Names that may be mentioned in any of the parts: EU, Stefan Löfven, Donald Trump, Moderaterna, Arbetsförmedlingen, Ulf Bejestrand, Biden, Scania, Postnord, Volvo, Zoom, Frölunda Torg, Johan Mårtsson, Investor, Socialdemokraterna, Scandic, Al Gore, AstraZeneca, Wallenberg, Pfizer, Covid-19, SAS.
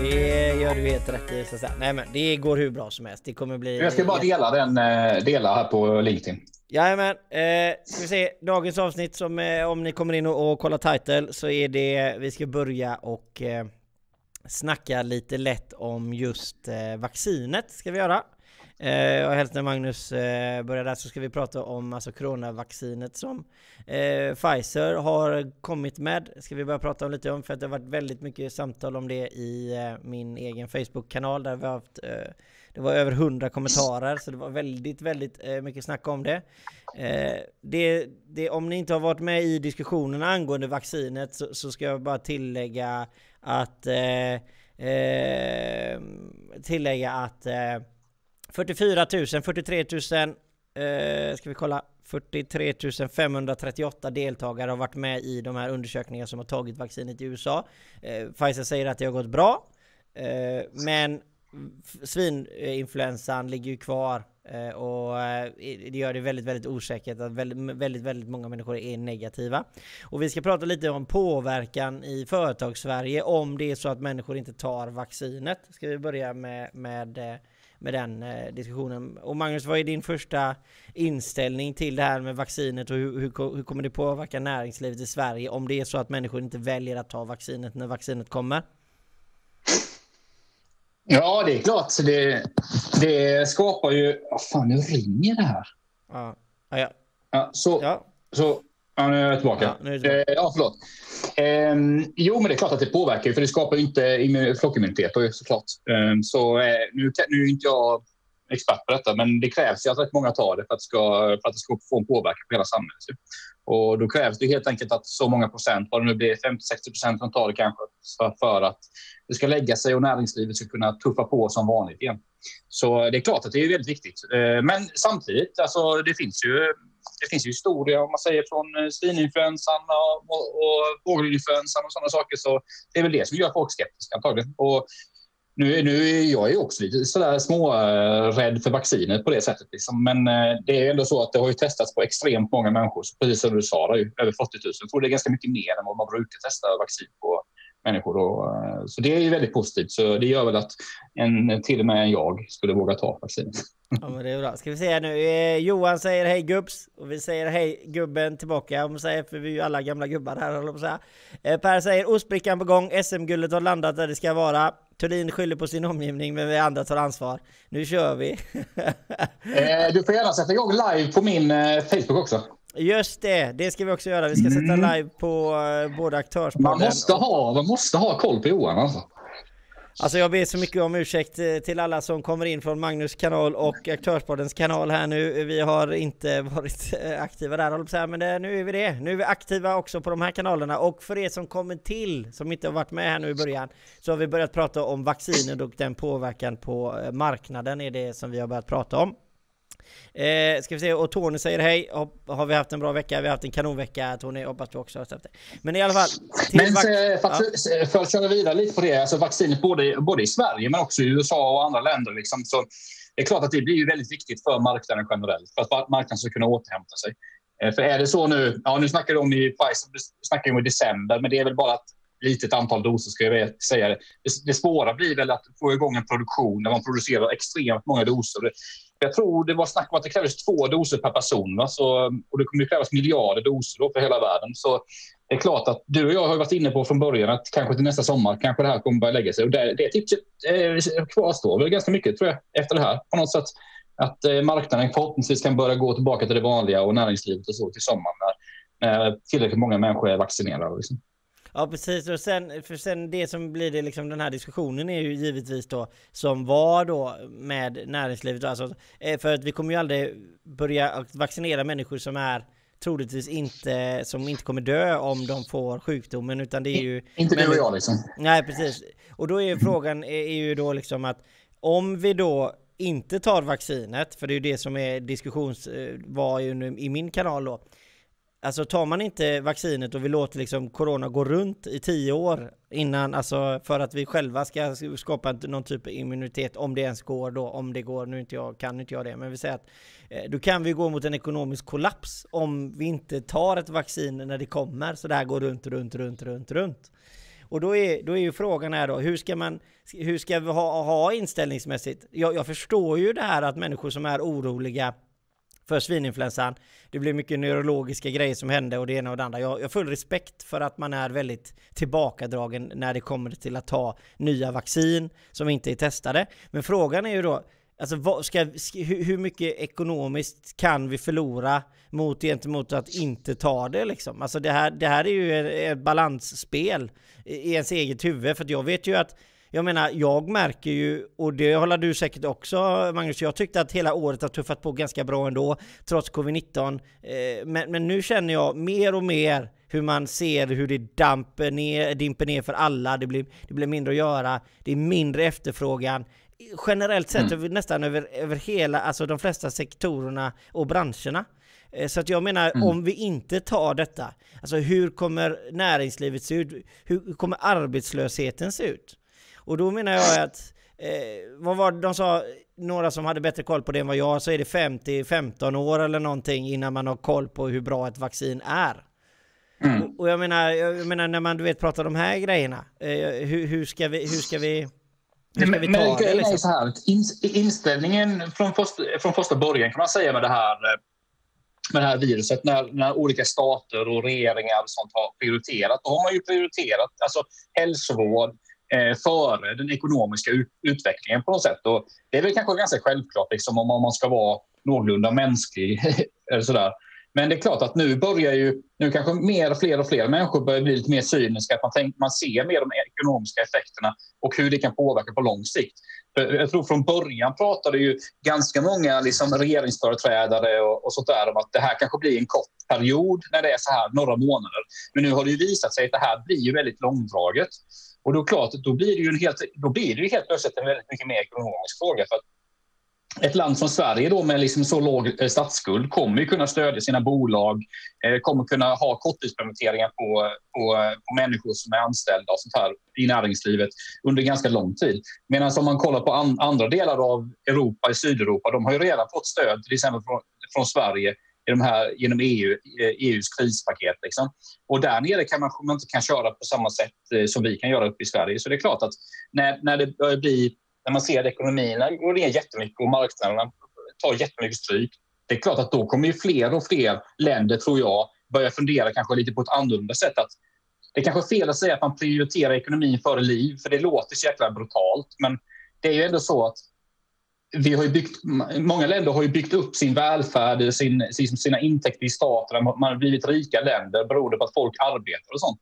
Det gör du helt rätt i. Nej, men det går hur bra som helst. Det kommer bli... Jag ska bara dela här på LinkedIn. Jajamän. Ska vi se dagens avsnitt som om ni kommer in och kollar title så är det vi ska börja och snacka lite lätt om just vaccinet ska vi göra. Och helst när Magnus börjar där så ska vi prata om alltså coronavaccinet som Pfizer har kommit med. Ska vi börja prata om lite om för att det har varit väldigt mycket samtal om det i min egen Facebook-kanal där vi har haft det var över 100 kommentarer så det var väldigt mycket snack om det. Om ni inte har varit med i diskussionerna angående vaccinet så ska jag bara tillägga att 43 538 deltagare har varit med i de här undersökningarna som har tagit vaccinet i USA. Pfizer säger att det har gått bra. Men svininfluensan ligger ju kvar och det gör det väldigt, väldigt osäkert att väldigt många människor är negativa. Och vi ska prata lite om påverkan i företagssverige om det är så att människor inte tar vaccinet. Ska vi börja med den diskussionen. Och Magnus, vad är din första inställning till det här med vaccinet och hur kommer det påverka näringslivet i Sverige om det är så att människor inte väljer att ta vaccinet när vaccinet kommer? Ja, det är klart. Det skapar ju... nu ringer det här. Nu är jag tillbaka. Förlåt. Men det är klart att det påverkar ju, för det skapar ju inte flockimmunitet såklart. Nu är inte jag expert på detta, men det krävs ju att rätt många tar det för att det ska få en påverkan på hela samhället. Och då krävs det helt enkelt att så många procent, vad det nu blir 50-60% som tar det kanske, för att det ska lägga sig och näringslivet ska kunna tuffa på som vanligt igen. Så det är klart att det är väldigt viktigt. Men samtidigt, alltså det finns ju historia om man säger från svininfluensan och fågelinfluensan och sådana saker, så det är väl det som gör folk skeptiska antagligen. Och nu är jag ju också lite sådär smårädd för vaccinet på det sättet liksom. Men det är ändå så att det har ju testats på extremt många människor, så precis som du sa, det är ju över 40 000. Jag tror det är ganska mycket mer än vad man brukar testa vaccin på människor då. Så det är ju väldigt positivt, så det gör väl att till och med jag skulle våga ta vaccinet. Ja, men det är bra. Ska vi se nu. Johan säger hej gubbs och vi säger hej gubben tillbaka. Om säger för vi är ju alla gamla gubbar här så här. Per säger ostbrickan på gång. SM-guldet har landat där det ska vara. Tullin skyller på sin omgivning, men vi andra tar ansvar. Nu kör vi. Du får gärna sätta igång live på min Facebook också. Just det, det ska vi också göra. Vi ska sätta live på båda aktörspodden. Man måste ha koll på Johan alltså. Alltså jag ber så mycket om ursäkt till alla som kommer in från Magnus kanal och aktörspoddens kanal här nu. Vi har inte varit aktiva där, men nu är vi det. Nu är vi aktiva också på de här kanalerna. Och för er som kommer till, som inte har varit med här nu i början, så har vi börjat prata om vacciner och den påverkan på marknaden är det som vi har börjat prata om. Ska vi se, och Tony säger hej. Har vi haft en bra vecka? Vi har haft en kanonvecka, Tony, hoppas vi också har släppt det. Men i alla fall för att köra vidare lite på det, alltså vaccinet både i Sverige men också i USA och andra länder liksom, så det är klart att det blir ju väldigt viktigt för marknaden generellt, för att marknaden ska kunna återhämta sig. För är det så nu, nu snackar de i Pfizer, snackar de i december, men det är väl bara att litet antal doser ska jag säga. Det svåra blir väl att få igång en produktion när man producerar extremt många doser. Jag tror det var snack om att det krävs 2 doser per person. Va? Och det kommer ju krävas miljarder doser då för hela världen. Så det är klart att du och jag har varit inne på från början att kanske till nästa sommar kanske det här kommer börja lägga sig. Och det tipset kvarstår väl ganska mycket tror jag efter det här. På något sätt att marknaden förhoppningsvis kan börja gå tillbaka till det vanliga och näringslivet och så till sommaren när tillräckligt många människor är vaccinerade liksom. Ja, precis. Och sen det som blir det liksom, den här diskussionen är ju givetvis då som var då med näringslivet. Alltså, för att vi kommer ju aldrig börja vaccinera människor som är troligtvis inte, som inte kommer dö om de får sjukdomen, utan det är ju... Inte du och jag liksom. Nej, precis. Och då är ju frågan är ju då liksom att om vi då inte tar vaccinet, för det är ju det som är var ju nu i min kanal då. Alltså tar man inte vaccinet och vi låter liksom corona gå runt i 10 år innan, alltså för att vi själva ska skapa någon typ av immunitet, om det ens går då, om det går, nu kan inte jag det, men vi säger att då kan vi gå mot en ekonomisk kollaps om vi inte tar ett vaccin när det kommer, så det här går runt. Och då är ju frågan här då, hur ska vi ha inställningsmässigt? Jag förstår ju det här att människor som är oroliga för svininfluensan, det blir mycket neurologiska grejer som händer och det ena och det andra. Jag har full respekt för att man är väldigt tillbakadragen när det kommer till att ta nya vaccin som inte är testade. Men frågan är ju då, alltså, hur mycket ekonomiskt kan vi förlora gentemot att inte ta det? Liksom? Alltså det här är ju ett balansspel i ens eget huvud. För att jag vet ju att, jag märker ju, och det håller du säkert också, Magnus, jag tyckte att hela året har tuffat på ganska bra ändå, trots covid-19. Men nu känner jag mer och mer hur man ser hur det dimper ner för alla. Det blir mindre att göra, det är mindre efterfrågan. Generellt sett nästan över hela, alltså de flesta sektorerna och branscherna. Så att jag menar, om vi inte tar detta, alltså hur kommer näringslivet se ut? Hur kommer arbetslösheten se ut? Och då menar jag att, vad var de sa, några som hade bättre koll på det än vad jag, så är det 50-15 år eller någonting innan man har koll på hur bra ett vaccin är. Mm. Och jag menar när man pratar de här grejerna, hur ska vi Men så här, inställningen från första början kan man säga med det här viruset, när olika stater och regeringar och sånt har prioriterat, då har man ju prioriterat alltså hälsovård före den ekonomiska utvecklingen på något sätt. Och det är väl kanske ganska självklart liksom, om man ska vara någorlunda mänsklig eller sådär. Men det är klart att nu kanske fler och fler människor börjar bli lite mer cyniska, att man ser mer de ekonomiska effekterna och hur det kan påverka på lång sikt. Jag tror från början pratade ju ganska många liksom regeringsföreträdare och sånt där om att det här kanske blir en kort period när det är så här några månader. Men nu har det ju visat sig att det här blir ju väldigt långdraget. Och då är klart att då blir det ju helt plötsligt en väldigt mycket mer ekonomisk fråga, för att ett land som Sverige då med liksom så låg statsskuld kommer ju kunna stödja sina bolag, kommer kunna ha korttidspermitteringar på människor som är anställda och sånt här i näringslivet under ganska lång tid. Medan om man kollar på andra delar av Europa, i Sydeuropa, de har ju redan fått stöd till exempel från Sverige i de här, genom EUs krispaket. Liksom. Och där nere kan man inte kan köra på samma sätt som vi kan göra uppe i Sverige. Så det är klart att när det börjar bli, när man ser att ekonomierna går ner jättemycket och marknaderna tar jättemycket stryk, det är klart att då kommer ju fler och fler länder, tror jag, börja fundera kanske lite på ett annorlunda sätt. Att det kanske är fel att säga att man prioriterar ekonomin före liv, för det låter så jäkla brutalt, men det är ju ändå så att många länder har ju byggt upp sin välfärd, sina intäkter i staten, man har blivit rika länder beroende på att folk arbetar och sånt.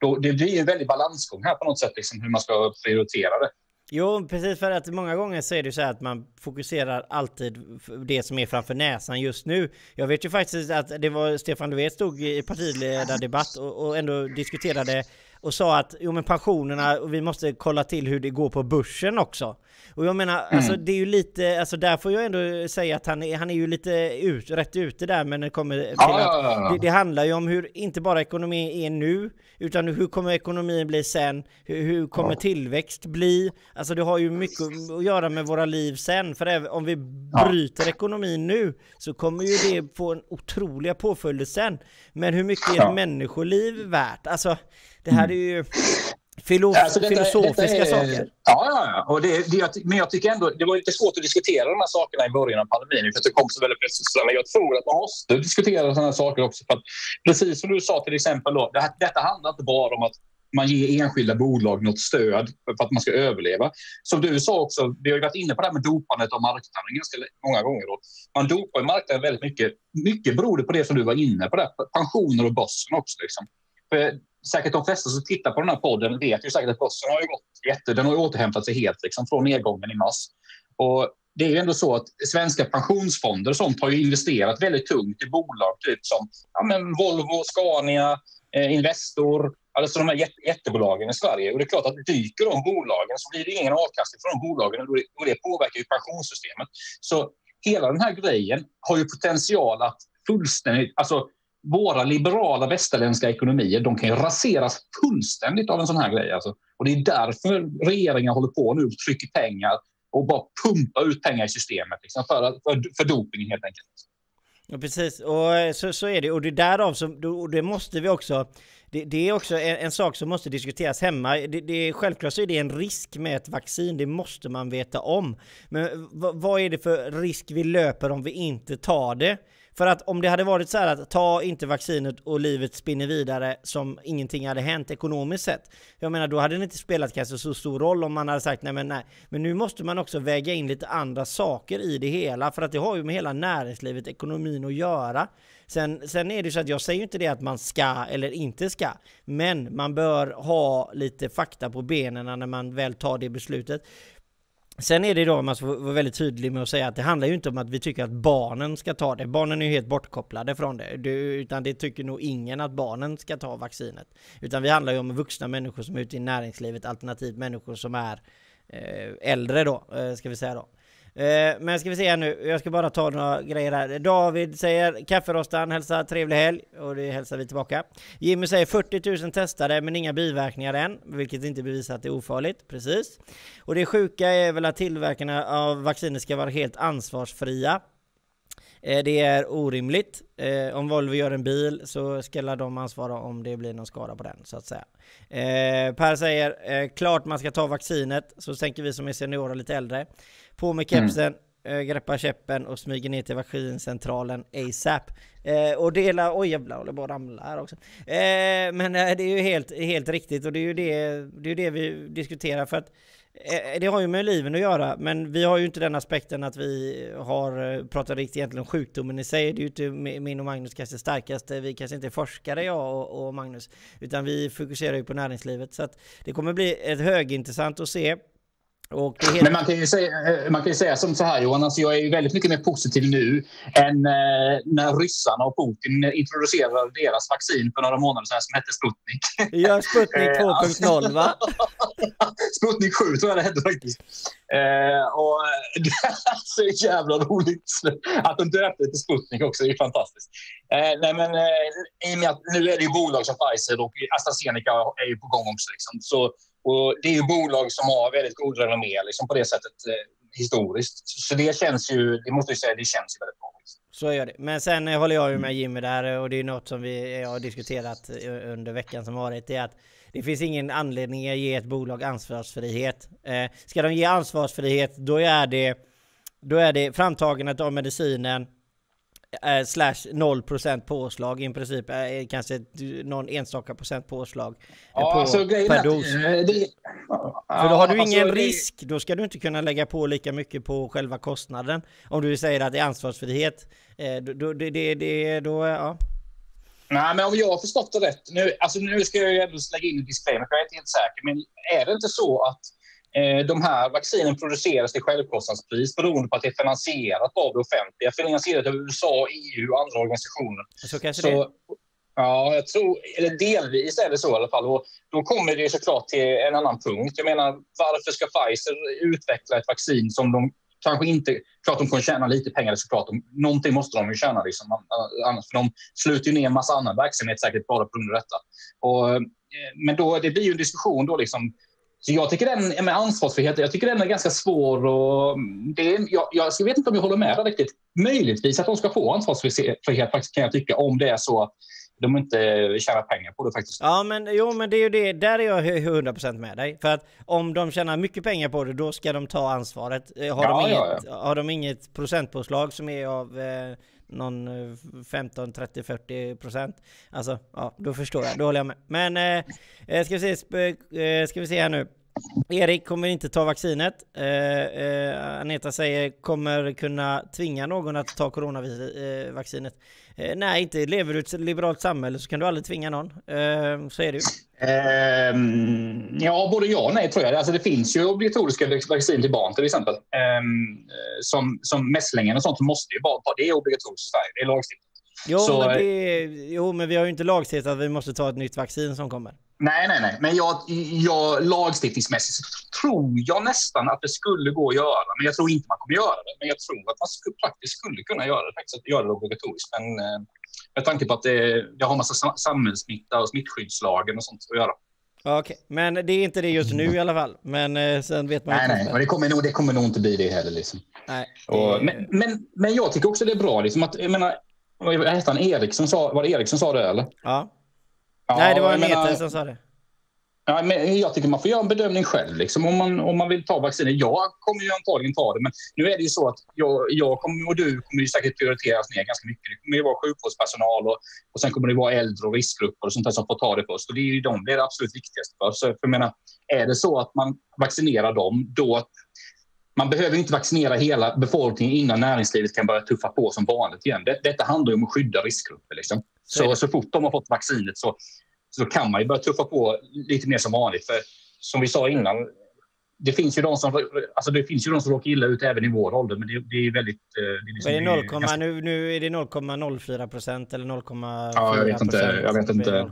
Då det blir ju en väldigt balansgång här på något sätt, liksom, hur man ska prioritera det. Jo, precis, för att många gånger så är det så här att man fokuserar alltid det som är framför näsan just nu. Jag vet ju faktiskt att det var Stefan Löfven stod i partiledardebatt och ändå diskuterade och sa att jo, men pensionerna, och vi måste kolla till hur det går på börsen också. Och jag menar, alltså det är ju lite, alltså där får jag ändå säga att han är ju lite rätt ute där, men det kommer till att det handlar ju om hur inte bara ekonomin är nu, utan hur kommer ekonomin bli sen, hur kommer tillväxt bli? Alltså det har ju mycket att göra med våra liv sen, för även om vi bryter ekonomin nu så kommer ju det få en otroliga påföljder sen. Men hur mycket är ett människoliv värt? Alltså det här är ju filosofiska saker. Ja. Och men jag tycker ändå det var lite svårt att diskutera de här sakerna i början av pandemin, för att det kom så väldigt plötsligt. Men jag tror att man måste diskutera sådana saker också. För att, precis som du sa till exempel, då, detta handlar inte bara om att man ger enskilda bolag något stöd för att man ska överleva. Som du sa också, vi har ju varit inne på det här med dopandet av marknaden ganska många gånger. Då. Man dopar marknaden väldigt mycket. Mycket beroende på det som du var inne på, det pensioner och börsen också. Liksom. För säkert de flesta som tittar på den här podden vet ju säkert att börsen har ju gått den har ju återhämtat sig helt liksom, från nedgången i mars. Och det är ju ändå så att svenska pensionsfonder och sånt har ju investerat väldigt tungt i bolag typ som Volvo, Scania, Investor, alltså de här jättebolagen i Sverige. Och det är klart att dyker de bolagen så blir det ingen avkastning från de bolagen, och det påverkar ju pensionssystemet. Så hela den här grejen har ju potential att fullständigt, alltså våra liberala västerländska ekonomier, de kan ju raseras fullständigt av en sån här grej. Alltså. Och det är därför regeringen håller på nu och trycker pengar och bara pumpar ut pengar i systemet liksom, för dopingen helt enkelt. Ja, precis. Och så är det. Och det därav så, och det måste vi också. det är också en sak som måste diskuteras hemma. Självklart så är det en risk med ett vaccin, det måste man veta om. Men vad är det för risk vi löper om vi inte tar det? För att om det hade varit så här att ta inte vaccinet och livet spinner vidare som ingenting hade hänt ekonomiskt sett. Jag menar, då hade det inte spelat kanske så stor roll om man hade sagt nej. Men nu måste man också väga in lite andra saker i det hela. För att det har ju med hela näringslivet, ekonomin att göra. Sen är det så att jag säger ju inte det att man ska eller inte ska. Men man bör ha lite fakta på benen när man väl tar det beslutet. Sen är det då, man ska vara väldigt tydlig med att säga att det handlar ju inte om att vi tycker att barnen ska ta det. Barnen är ju helt bortkopplade från det. Utan det tycker nog ingen att barnen ska ta vaccinet. Utan vi handlar ju om vuxna människor som är ute i näringslivet, alternativt människor som är äldre då, ska vi säga då. Men ska vi se nu, jag ska bara ta några grejer här. David säger, kafferostan hälsar trevlig helg, och det hälsar vi tillbaka. Jimmy säger 40 000 testade men inga biverkningar än, vilket inte bevisar att det är ofarligt, precis. Och det sjuka är väl att tillverkarna av vacciner ska vara helt ansvarsfria. Det är orimligt. Om Volvo gör en bil så ska de ansvara om det blir någon skada på den, så att säga. Per säger, klart man ska ta vaccinet, så tänker vi som är seniorer lite äldre. På med kepsen, greppar käppen och smyger ner till vaccincentralen ASAP. Och dela, oj jävlar, håller bara ramla här också. Men det är ju helt riktigt, och det är ju det vi diskuterar, för att det har ju med livet att göra, men vi har ju inte den aspekten att vi har pratat riktigt egentligen om sjukdomen i sig. Det är ju inte min och Magnus kanske starkaste, vi kanske inte är forskare, jag och Magnus, utan vi fokuserar ju på näringslivet, så att det kommer bli ett högintressant att se. Men man kan ju säga som så här, Johan, alltså jag är ju väldigt mycket mer positiv nu än när ryssarna och Putin introducerade deras vaccin för några månader sedan som hette Sputnik. Ja, Sputnik 2.0 va? Sputnik 7 tror jag det hette faktiskt. Och det är så jävla roligt att de döpte till Sputnik också, det är fantastiskt. I och med att nu är det ju bolag som Pfizer och AstraZeneca är ju på gång också liksom, så. Och det är ju bolag som har väldigt god renommé liksom på det sättet historiskt. Så det känns ju, det måste jag säga, det känns ju väldigt bra. Så gör det. Men sen håller jag ju med Jimmy där, och det är något som vi har diskuterat under veckan som varit, det är att det finns ingen anledning att ge ett bolag ansvarsfrihet. Ska de ge ansvarsfrihet, då är det framtagandet av medicinen slash 0% påslag i princip, kanske någon enstaka procent påslag på alltså, per dos. För då har du ingen risk, då ska du inte kunna lägga på lika mycket på själva kostnaden. Om du säger att det är ansvarsfrihet, då. Nej, men om jag har förstått det rätt, nu ska jag ju ändå lägga in en disclaimer, jag är inte helt säker, men är det inte så att de här vaccinen produceras till självkostnadspris beroende på att det är finansierat av det offentliga, finansierat av USA, EU och andra organisationer. Så kanske så, det. Ja, jag tror, eller delvis är det så i alla fall. Och då kommer det såklart till en annan punkt. Jag menar, varför ska Pfizer utveckla ett vaccin som de kanske inte... Klart de kan tjäna lite pengar, såklart. Någonting måste de ju tjäna, liksom, annars, för de sluter ju ner en massa annan verksamhet säkert bara på grund av detta. Men då, det blir ju en diskussion då liksom... Så jag tycker den med ansvarsfrihet, jag tycker den är ganska svår, och jag vet inte om jag håller med riktigt. Möjligtvis att de ska få ansvarsfrihet faktiskt, kan jag tycka, om det är så att de inte tjänar pengar på det faktiskt. Ja, men jo, men det är ju det, där är jag 100% med dig, för att om de tjänar mycket pengar på det, då ska de ta ansvaret. Har de inget procentpåslag som är av någon 15, 30, 40%. Alltså, ja, då förstår jag. Då håller jag med. Men ska vi se här nu. Erik kommer inte ta vaccinet. Aneta säger, kommer kunna tvinga någon att ta coronavaccinet. Nej, inte. Lever du i ett liberalt samhälle så kan du aldrig tvinga någon. Så är det ju. Ja, både ja och nej tror jag. Alltså, det finns ju obligatoriska vaccin till barn till exempel. Som mässlingen och sånt måste ju barn ta. Det är obligatoriskt. Det är lagstiftning. Men vi har ju inte lagstiftat att vi måste ta ett nytt vaccin som kommer. Nej. Men jag lagstiftningsmässigt tror jag nästan att det skulle gå att göra. Men jag tror inte man kommer göra det. Men jag tror att man praktiskt skulle kunna göra det. Faktiskt att göra det obligatoriskt. Men med tanke på att det har en massa samhällssmitta och smittskyddslagen och sånt att göra. Okej, men det är inte det just nu i alla fall. Men sen vet man inte. Nej, och det kommer nog inte bli det heller liksom. Nej. Men jag tycker också det är bra liksom att, jag menar, Eriksson sa det eller? Ja. Ja, nej, det var en meter som sa det. Ja, men jag tycker man får göra en bedömning själv. Liksom. Om man vill ta vacciner. Jag kommer ju antagligen ta det. Men nu är det ju så att jag kommer, och du kommer ju säkert prioriteras ner ganska mycket. Det kommer ju vara sjukvårdspersonal och sen kommer det vara äldre och riskgrupper och sånt där som får ta det först. Och det är ju de, det är det absolut viktigaste. Så jag menar, är det så att man vaccinerar dem, då... Man behöver inte vaccinera hela befolkningen innan näringslivet kan börja tuffa på som vanligt igen. Detta handlar ju om att skydda riskgrupper. Liksom. Så fort de har fått vaccinet så kan man ju börja tuffa på lite mer som vanligt. För som vi sa innan, det finns ju de som råkar illa ut även i vår ålder. Men det är väldigt... Nu är det 0,04% eller 0,4%? Ja, jag vet inte.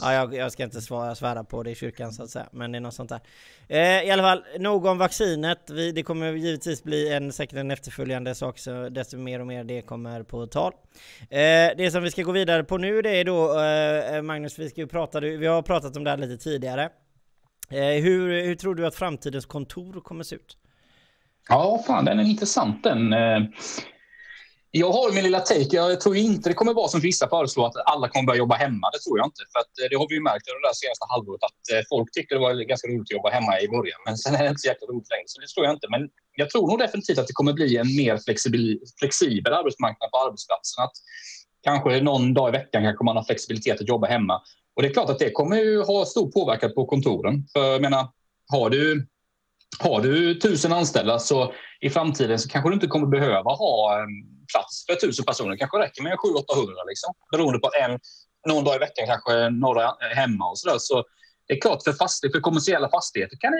Ja, jag ska inte svära på det i kyrkan så att säga. Men det är något sånt där. I alla fall, nog om vaccinet. Det kommer givetvis bli säkert en efterföljande sak. Så desto mer och mer det kommer på tal. Det som vi ska gå vidare på nu, det är då... Magnus, vi har pratat om det här lite tidigare. Hur tror du att framtidens kontor kommer se ut? Ja, fan, den är intressant den. Jag har min lilla take. Jag tror inte det kommer vara som vissa föreslår att alla kommer börja jobba hemma. Det tror jag inte. För att det har vi ju märkt under det senaste halvåret att folk tyckte det var ganska roligt att jobba hemma i början. Men sen är det inte så jäkla roligt längre, så det tror jag inte. Men jag tror nog definitivt att det kommer bli en mer flexibel arbetsmarknad på arbetsplatsen. Att kanske någon dag i veckan kan man ha flexibilitet att jobba hemma. Och det är klart att det kommer ju ha stor påverkan på kontoren. För jag menar, har du 1000 anställda, så i framtiden så kanske du inte kommer behöva ha en plats för 1000 personer. Kanske räcker med 700-800 liksom. Beroende på någon dag i veckan kanske några hemma och sådär. Så det är klart för kommersiella fastigheter kan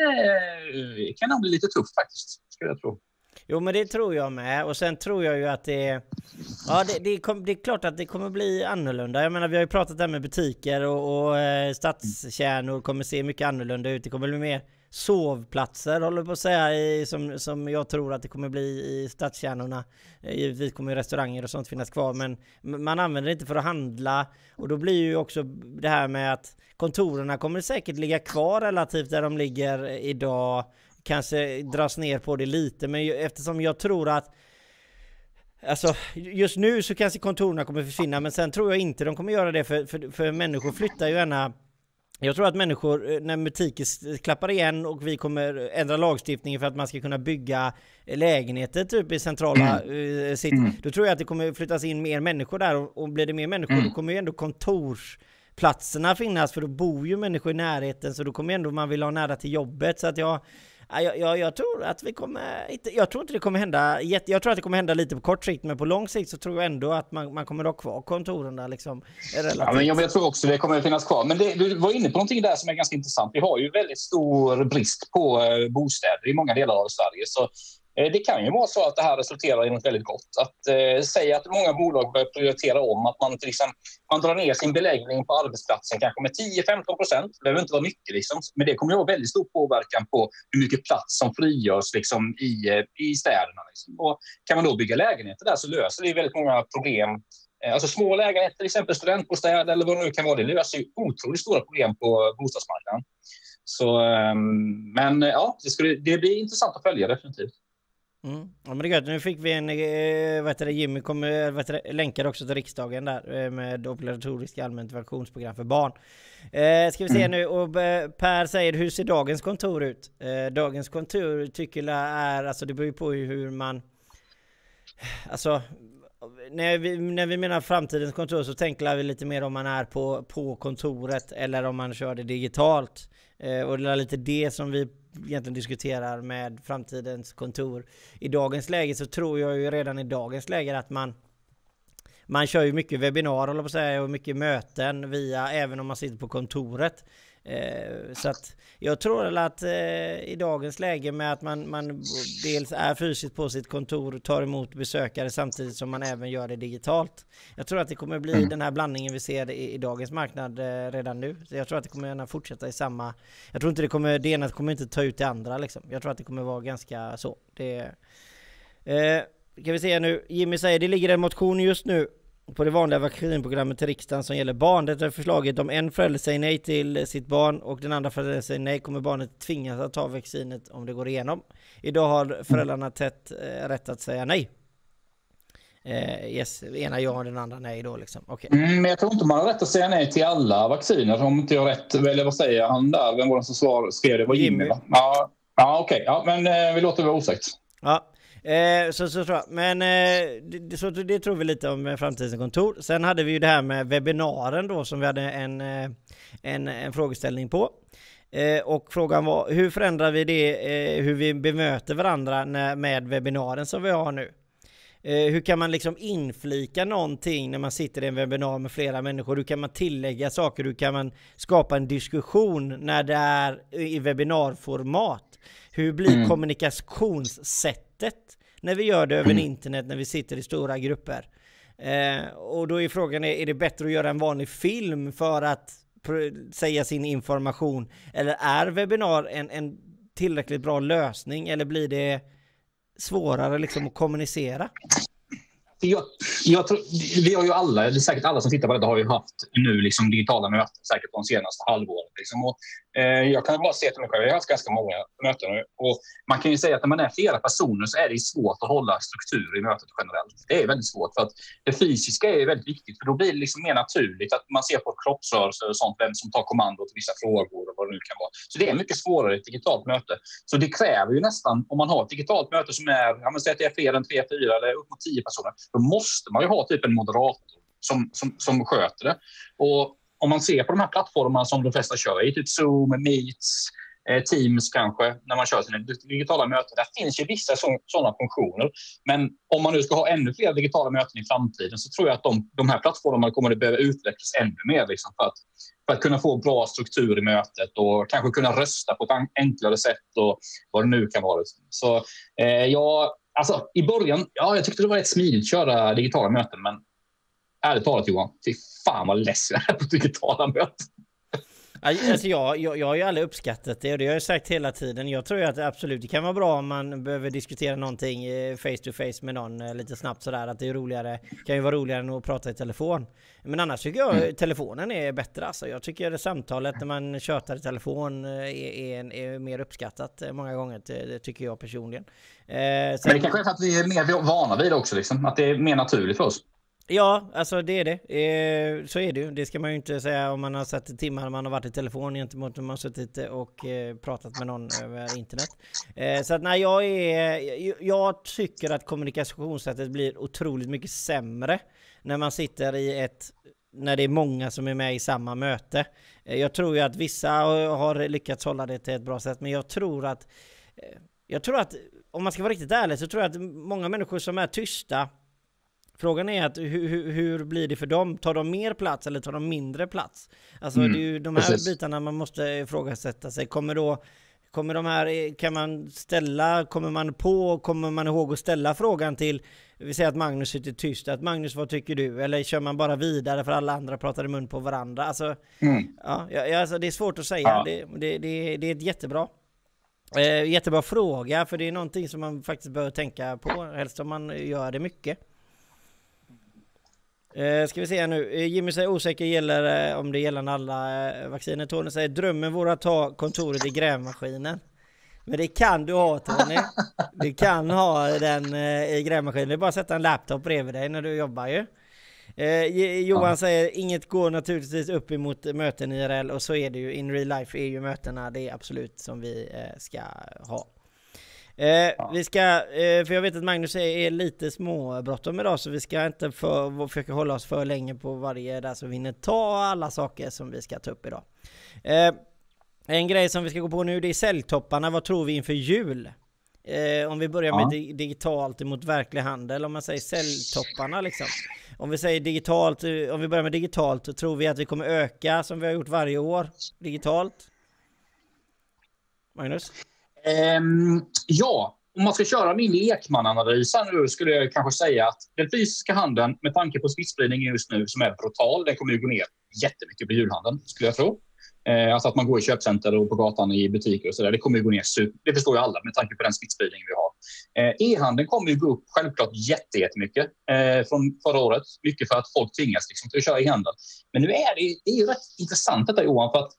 det bli lite tufft faktiskt, skulle jag tro. Jo, men det tror jag med. Och sen tror jag ju att det är klart att det kommer bli annorlunda. Jag menar, vi har ju pratat där med butiker och stadskärnor kommer se mycket annorlunda ut. Det kommer bli mer sovplatser, håller på att säga, som jag tror att det kommer bli i stadskärnorna. Givetvis kommer ju restauranger och sånt finnas kvar, men man använder det inte för att handla. Och då blir ju också det här med att kontorerna kommer säkert ligga kvar relativt där de ligger idag. Kanske dras ner på det lite, men eftersom jag tror att just nu så kanske kontorerna kommer försvinna, men sen tror jag inte de kommer göra det för människor flyttar ju gärna. Jag tror att människor, när butiker klappar igen och vi kommer ändra lagstiftningen för att man ska kunna bygga lägenheter typ i centrala city, då tror jag att det kommer flyttas in mer människor där, och blir det mer människor då kommer ju ändå kontorsplatserna finnas, för då bor ju människor i närheten, så då kommer ändå man vill ha nära till jobbet. Så att jag tror att vi kommer inte, jag tror inte det kommer hända, jag tror att det kommer hända lite på kort sikt, men på lång sikt så tror jag ändå att man kommer ha kvar kontoren där liksom. Ja, men jag tror också det kommer finnas kvar, men du var inne på någonting där som är ganska intressant. Vi har ju väldigt stor brist på bostäder i många delar av Sverige, så det kan ju vara så att det här resulterar i något väldigt gott. Att säga att många bolag bör prioritera om, att man till exempel drar ner sin beläggning på arbetsplatsen kanske med 10-15%. Det behöver inte vara mycket liksom, men det kommer ju ha väldigt stor påverkan på hur mycket plats som frigörs liksom, i städerna. Liksom. Och kan man då bygga lägenheter där så löser det väldigt många problem. Alltså små lägenheter, till exempel studentbostäder eller vad det nu kan vara, det löser ju otroligt stora problem på bostadsmarknaden. Så, men ja, det blir intressant att följa definitivt. Ja, men det är gött. Nu fick vi en Jimmy kommer länkar också till riksdagen där med obligatoriska allmänt vaccinationsprogram för barn. Ska vi se nu, och Per säger, hur ser dagens kontor ut? Dagens kontor tycker jag är, alltså det beror ju på hur man, alltså när vi menar framtidens kontor så tänker vi lite mer om man är på kontoret eller om man kör det digitalt. Och det är lite det som vi egentligen diskuterar med framtidens kontor. I dagens läge så tror jag ju redan i dagens läge att man kör ju mycket webbinar håller på att säga, och mycket möten via, även om man sitter på kontoret. Så att jag tror att i dagens läge med att man dels är fysiskt på sitt kontor och tar emot besökare samtidigt som man även gör det digitalt. Jag tror att det kommer bli den här blandningen vi ser i dagens marknad redan nu. Så jag tror att det kommer gärna fortsätta i samma. Jag tror inte det ena kommer inte ta ut det andra liksom. Jag tror att det kommer vara ganska så. Kan vi se nu, Jimmy säger det ligger en motion just nu på det vanliga vaccinprogrammet till riksdagen som gäller barn. Det är förslaget om en förälder säger nej till sitt barn och den andra förälder säger nej kommer barnet tvingas att ta vaccinet om det går igenom. Idag har föräldrarna rätt att säga nej. yes, ena ja och den andra nej då liksom. Okay. Men jag tror inte man har rätt att säga nej till alla vacciner om inte jag rätt, eller vad säger han där? Vem var den som skrev det? Var Jimmy va? Ja okej, ja, men vi låter det vara osagt. Ja. Så tror jag. Men det tror vi lite om framtidens kontor. Sen hade vi ju det här med webbinaren då, som vi hade en frågeställning på. Och frågan var, hur förändrar vi det, hur vi bemöter varandra med webbinaren som vi har nu? Hur kan man liksom inflika någonting när man sitter i en webbinar med flera människor? Hur kan man tillägga saker? Hur kan man skapa en diskussion när det är i webbinarformat? Hur blir kommunikationssättet när vi gör det över internet, när vi sitter i stora grupper? Och då är frågan, är det bättre att göra en vanlig film för att säga sin information? Eller är webbinar en tillräckligt bra lösning? Eller blir det svårare liksom att kommunicera? Jag tror, vi har ju alla, eller säkert alla som tittar på det har ju haft nu liksom digitala möten säkert på de senaste halvåret. Liksom. Och, jag kan bara se till mig själv, jag har haft ganska många möten nu. Och man kan ju säga att när man är flera personer så är det svårt att hålla struktur i mötet generellt. Det är väldigt svårt för att det fysiska är väldigt viktigt, för då blir det liksom mer naturligt att man ser på kroppsrörelser och sånt, vem som tar kommando till vissa frågor och vad det nu kan vara. Så det är mycket svårare i ett digitalt möte. Så det kräver ju nästan, om man har ett digitalt möte som är, ja, men säg att det är fler än 3-4 eller upp mot 10 personer, då måste man ju ha typ en moderator som sköter det. Och om man ser på de här plattformarna som de flesta kör i, typ Zoom, Meets, Teams kanske, när man kör sina digitala möten, där finns ju vissa sådana funktioner. Men om man nu ska ha ännu fler digitala möten i framtiden så tror jag att de här plattformarna kommer att behöva utvecklas ännu mer liksom, för att kunna få bra struktur i mötet och kanske kunna rösta på ett enklare sätt och vad det nu kan vara. Liksom. Så alltså, i början, ja, jag tyckte det var rätt smidigt att köra digitala möten, men ärligt talat Johan, fy fan vad less jag är på digitala möten. Alltså, jag har ju aldrig uppskattat det, och det har jag sagt hela tiden. Jag tror ju att absolut det kan vara bra om man behöver diskutera någonting face to face med någon lite snabbt sådär, att det är roligare, kan ju vara roligare än att prata i telefon. Men annars tycker jag telefonen är bättre. Alltså, jag tycker att samtalet när man tjötar i telefon är mer uppskattat många gånger, det tycker jag personligen. Men det kanske är för att vi är mer vana vid det också, liksom, att det är mer naturligt för oss. Ja, alltså det är det. Så är det ju. Det ska man ju inte säga om man har satt timmar, man har varit i telefon gentemot när man har suttit och pratat med någon över internet. Så att nej, jag tycker att kommunikationssättet blir otroligt mycket sämre när man sitter när det är många som är med i samma möte. Jag tror ju att vissa har lyckats hålla det till ett bra sätt, men jag tror att om man ska vara riktigt ärlig så tror jag att många människor som är tysta, frågan är att hur blir det för dem? Tar de mer plats eller tar de mindre plats? Alltså det är ju de här bitarna man måste ifrågasätta sig. Kommer de här, kan man ställa, kommer man ihåg att ställa frågan till, vi säger att Magnus sitter tyst, att Magnus, vad tycker du? Eller kör man bara vidare för alla andra pratar i mun på varandra? Alltså, alltså det är svårt att säga. Ja. Det är ett jättebra fråga, för det är någonting som man faktiskt bör tänka på, helst om man gör det mycket. Ska vi se nu. Jimmy säger osäker gäller om det gäller alla vacciner. Tony säger drömmen vore att ta kontoret i grävmaskinen. Men det kan du ha, Tony. Du kan ha den i grävmaskinen. Det är bara att sätta en laptop bredvid dig när du jobbar ju. Johan säger inget går naturligtvis upp emot möten IRL, och så är det ju. In real life är ju mötena det är absolut som vi ska ha. Vi ska, för jag vet att Magnus är lite småbråttom idag, så vi ska inte försöka hålla oss för länge på varje där, så vi hinner ta alla saker som vi ska ta upp idag. En grej som vi ska gå på nu, det är säljtopparna. Vad tror vi inför jul? Om vi börjar med digitalt emot verklig handel, om man säger säljtopparna liksom. Om vi säger digitalt, om vi börjar med digitalt, så tror vi att vi kommer öka som vi har gjort varje år digitalt. Magnus? Ja, om man ska köra min lekmananalys nu skulle jag kanske säga att den fysiska handeln med tanke på smittspridningen just nu som är brutal, den kommer ju gå ner jättemycket på julhandeln skulle jag tro. Alltså att man går i köpcenter och på gatan i butiker och sådär, det kommer ju gå ner super. Det förstår ju alla med tanke på den smittspridningen vi har. E-handeln kommer ju gå upp självklart jättemycket från förra året. Mycket för att folk tvingas liksom till att köra e-handeln. Men nu är det är ju rätt intressant detta Johan, för att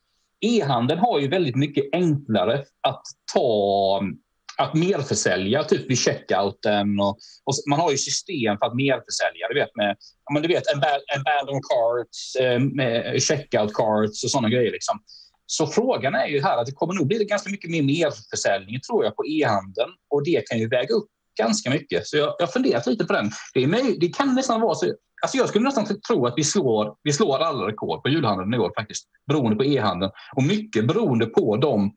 e-handeln har ju väldigt mycket enklare att ta att merförsälja typ vid checkouten, och man har ju system för att merförsälja, du vet, med, ja, men du vet, abandon carts, checkout carts och sådana grejer liksom. Så frågan är ju här att det kommer nog bli ganska mycket mer merförsäljning, tror jag, på e-handeln, och det kan ju väga upp ganska mycket. Så jag funderat lite på den. Det kan nästan vara så. Alltså jag skulle nästan tro att vi slår alla rekord på julhandeln i år faktiskt, beroende på e-handeln, och mycket beroende på de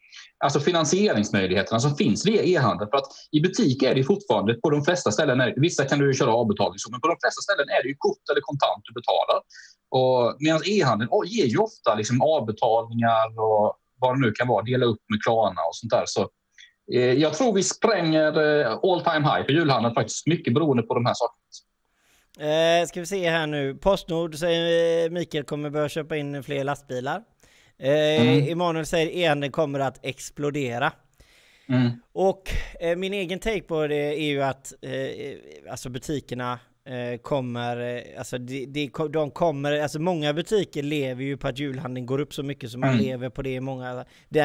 finansieringsmöjligheterna som finns via e-handeln. För att i butik är det fortfarande på de flesta ställen, vissa kan du köra avbetalning, men på de flesta ställen är det ju kort eller kontant du betalar. Och medan e-handeln ger ju ofta liksom avbetalningar och vad det nu kan vara, dela upp med Klarna och sånt där. Så jag tror vi spränger all time high för julhandeln faktiskt, mycket beroende på de här sakerna. Ska vi se här nu. Postnord säger Mikael kommer börja köpa in fler lastbilar. Emanuel säger e-handeln kommer att explodera. Och min egen take på det är ju att alltså butikerna kommer, alltså de kommer, alltså många butiker lever ju på att julhandeln går upp så mycket som man lever på det i många. Det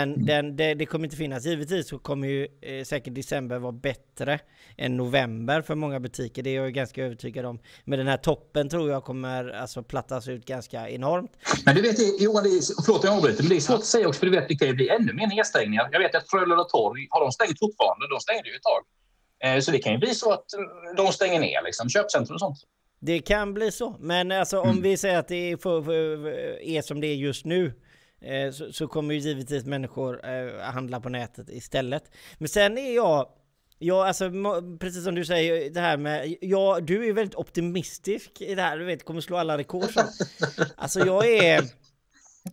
kommer inte finnas. Givetvis så kommer ju säkert december vara bättre än november för många butiker. Det är jag ju ganska övertygad om. Men den här toppen tror jag kommer alltså plattas ut ganska enormt. Men du vet, Johan, förlåt jag avbryter, men det är svårt att säga också, för du vet det kan ju bli ännu mer nedstängningar. Jag vet att Frölunda Torg har de stängt fortfarande, de stängde ju ett tag. Så det kan ju bli så att de stänger ner liksom, köpcentrum och sånt. Det kan bli så. Men alltså, om vi säger att det är som det är just nu, så kommer ju givetvis människor handla på nätet istället. Men sen är jag alltså, precis som du säger, det här med, ja, du är väldigt optimistisk i det här. Du vet, kommer slå alla rekord. Alltså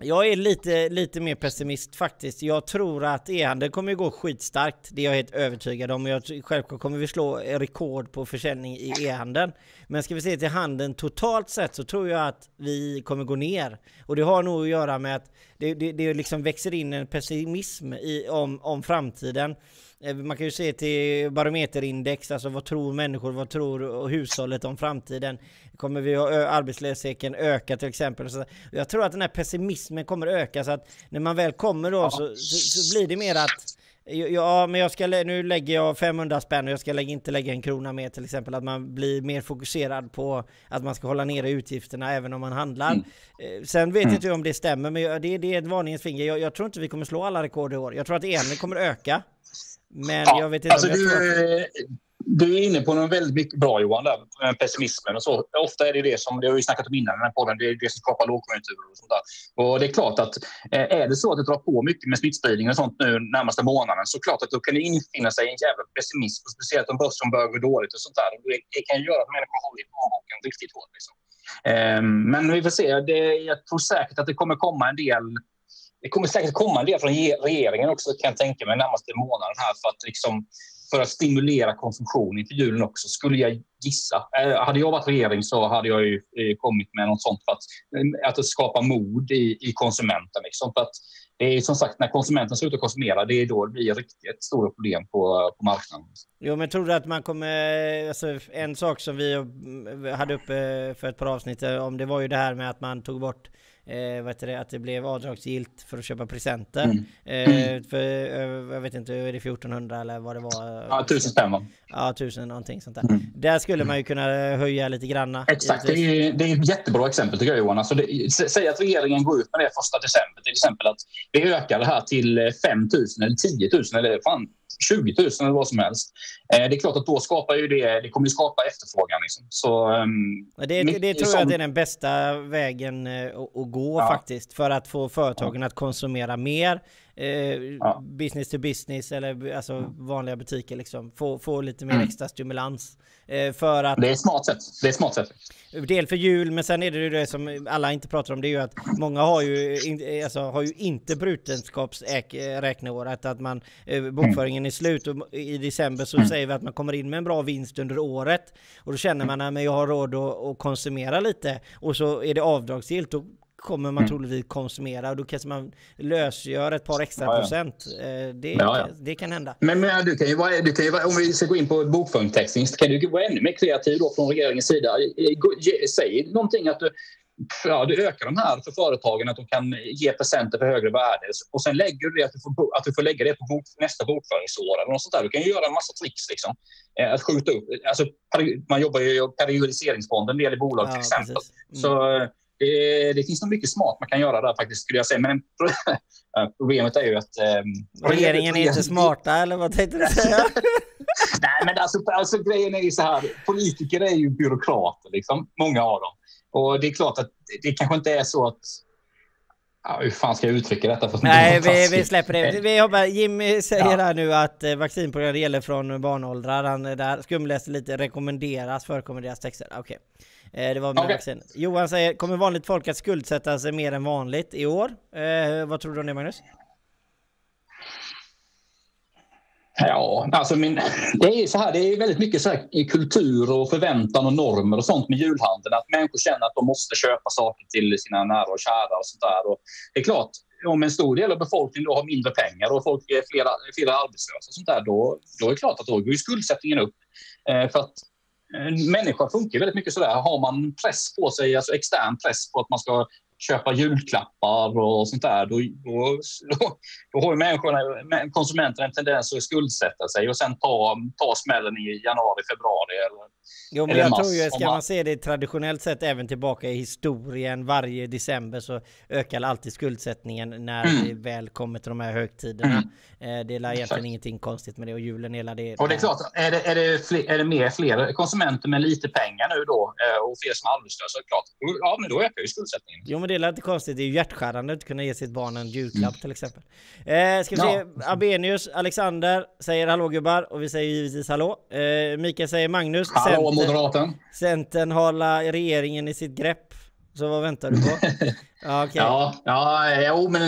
jag är lite mer pessimist faktiskt. Jag tror att e-handeln kommer gå skitstarkt. Det är jag helt övertygad om. Självklart kommer vi slå rekord på försäljning i e-handeln. Men ska vi se till handeln totalt sett, så tror jag att vi kommer gå ner. Och det har nog att göra med att det liksom växer in en pessimism om framtiden. Man kan ju se till barometerindex, alltså vad tror människor, vad tror hushållet om framtiden? Kommer vi ha arbetslösheten öka till exempel? Så jag tror att den här pessimismen kommer öka, så att när man väl kommer då så blir det mer att ja, men nu lägger jag 500 spänn och jag ska inte lägga en krona mer till exempel. Att man blir mer fokuserad på att man ska hålla nere utgifterna även om man handlar. Sen vet jag inte om det stämmer, men det är ett varningens finger. Jag tror inte vi kommer slå alla rekord i år. Jag tror att EM kommer öka. Men jag vet inte alltså du är inne på något väldigt mycket bra, Johan, där, pessimismen och så. Ofta är det som, det har vi snackat om innan i den här podden, det är det som skapar lågkonjunkturer och sånt där. Och det är klart att är det så att det drar på mycket med smittspridning och sånt nu närmaste månaden, så klart att då kan det infinna sig en jävla pessimism, och speciellt om börsen börjar gå dåligt och sånt där. Det kan göra att människor håller i plånboken riktigt hårt liksom. Men vi får se, jag tror säkert att det kommer komma en del. Det kommer säkert komma en del från regeringen också, kan jag tänka mig, närmaste månaden här, för att stimulera konsumtion inför julen också, skulle jag gissa. Hade jag varit regering så hade jag ju kommit med något sånt för att skapa mod i konsumenten. Liksom. För att det är som sagt, när konsumenten slutar konsumera, det är då det blir riktigt stora problem på marknaden. Jo, men jag tror att man kommer, alltså, en sak som vi hade uppe för ett par avsnitt om, det var ju det här med att man tog bort att det blev avdragsgillt för att köpa presenter. För, jag vet inte, är det 1400 eller vad det var? Ja, 1000 spänn. Ja, 1000 någonting sånt där. Där skulle man ju kunna höja lite granna. Exakt, det är ett jättebra exempel tycker jag, Johan. Alltså säg att regeringen går ut med det 1 december till exempel, att vi ökar det här till 5000 eller 10 000 eller fan 20 000 eller vad som helst. Det är klart att då skapar ju det kommer ju skapa efterfrågan liksom. Så, det tror jag är den bästa vägen att gå faktiskt, för att få företagen att konsumera mer. Business to business eller alltså vanliga butiker liksom, få lite mer extra stimulans för att det är smart sätt. Del för jul, men sen är det ju det som alla inte pratar om, det är ju att många har ju inte brutenskapsräkneåret, att man bokföringen är slut och i december så säger vi att man kommer in med en bra vinst under året, och då känner man att jag har råd att konsumera lite, och så är det avdragsgillt och kommer man troligtvis konsumera, och då kanske man lösgör ett par extra procent. Det kan hända. Men du kan ju vara, om vi ska gå in på bokföringstexten, så kan du vara ännu mer kreativ då från regeringens sida. Säg någonting att du ja, du ökar de här för företagen, att de kan ge presenter för högre värde. Och sen lägger du det att du får lägga det på nästa bokföringsår eller något sånt där. Du kan ju göra en massa tricks liksom. Att skjuta upp. Alltså, man jobbar ju i periodiseringsfonden, det gäller bolag till exempel. Mm. Så det finns nog mycket smart man kan göra där faktiskt, skulle jag säga. Men problemet är ju att... regeringen är inte smarta, eller vad tänkte du säga? Nej, men alltså grejen är ju så här. Politiker är ju byråkrater, liksom. Många av dem. Och det är klart att det kanske inte är så att... Ja, hur fan ska jag uttrycka detta? För nej, vi släpper det. Vi hoppas, Jimmy säger här nu att vaccinprogram gäller från barnåldrar. Han där skumläser lite, rekommenderas, förkommenderas texter. Okej. Det var med vaccin. Johan säger, kommer vanligt folk att skuldsätta sig mer än vanligt i år? Vad tror du om det, Magnus? Ja, alltså det är så här, det är väldigt mycket så här kultur och förväntan och normer och sånt med julhandeln, att människor känner att de måste köpa saker till sina nära och kära och sånt där. Och det är klart, om en stor del av befolkningen då har mindre pengar och folk är flera arbetslösa och sånt där, då är det klart att då går skuldsättningen upp. För att människor funkar väldigt mycket så där. Har man press på sig, alltså extern press på att man ska köpa julklappar och sånt där, då har ju konsumenterna en tendens att skuldsätta sig och sen ta smällen i januari, februari eller jag mars. Tror ju, ska man se det traditionellt sett även tillbaka i historien, varje december så ökar alltid skuldsättningen när det väl kommer till de här högtiderna. Det är egentligen ingenting konstigt med det, och julen hela det. Och det är klart, är det fler konsumenter med lite pengar nu då och fler som är arbetslösa, klart, ja, men då ökar ju skuldsättningen. Jo, men det är lite konstigt. Det är ju hjärtskärande att kunna ge sitt barn en julklapp till exempel. Ska vi se. Abenius Alexander säger hallå gubbar, och vi säger givetvis hallå. Mikael säger Magnus. Hallå Moderaten. Centern håller regeringen i sitt grepp. Så vad väntar du på? Okay. Men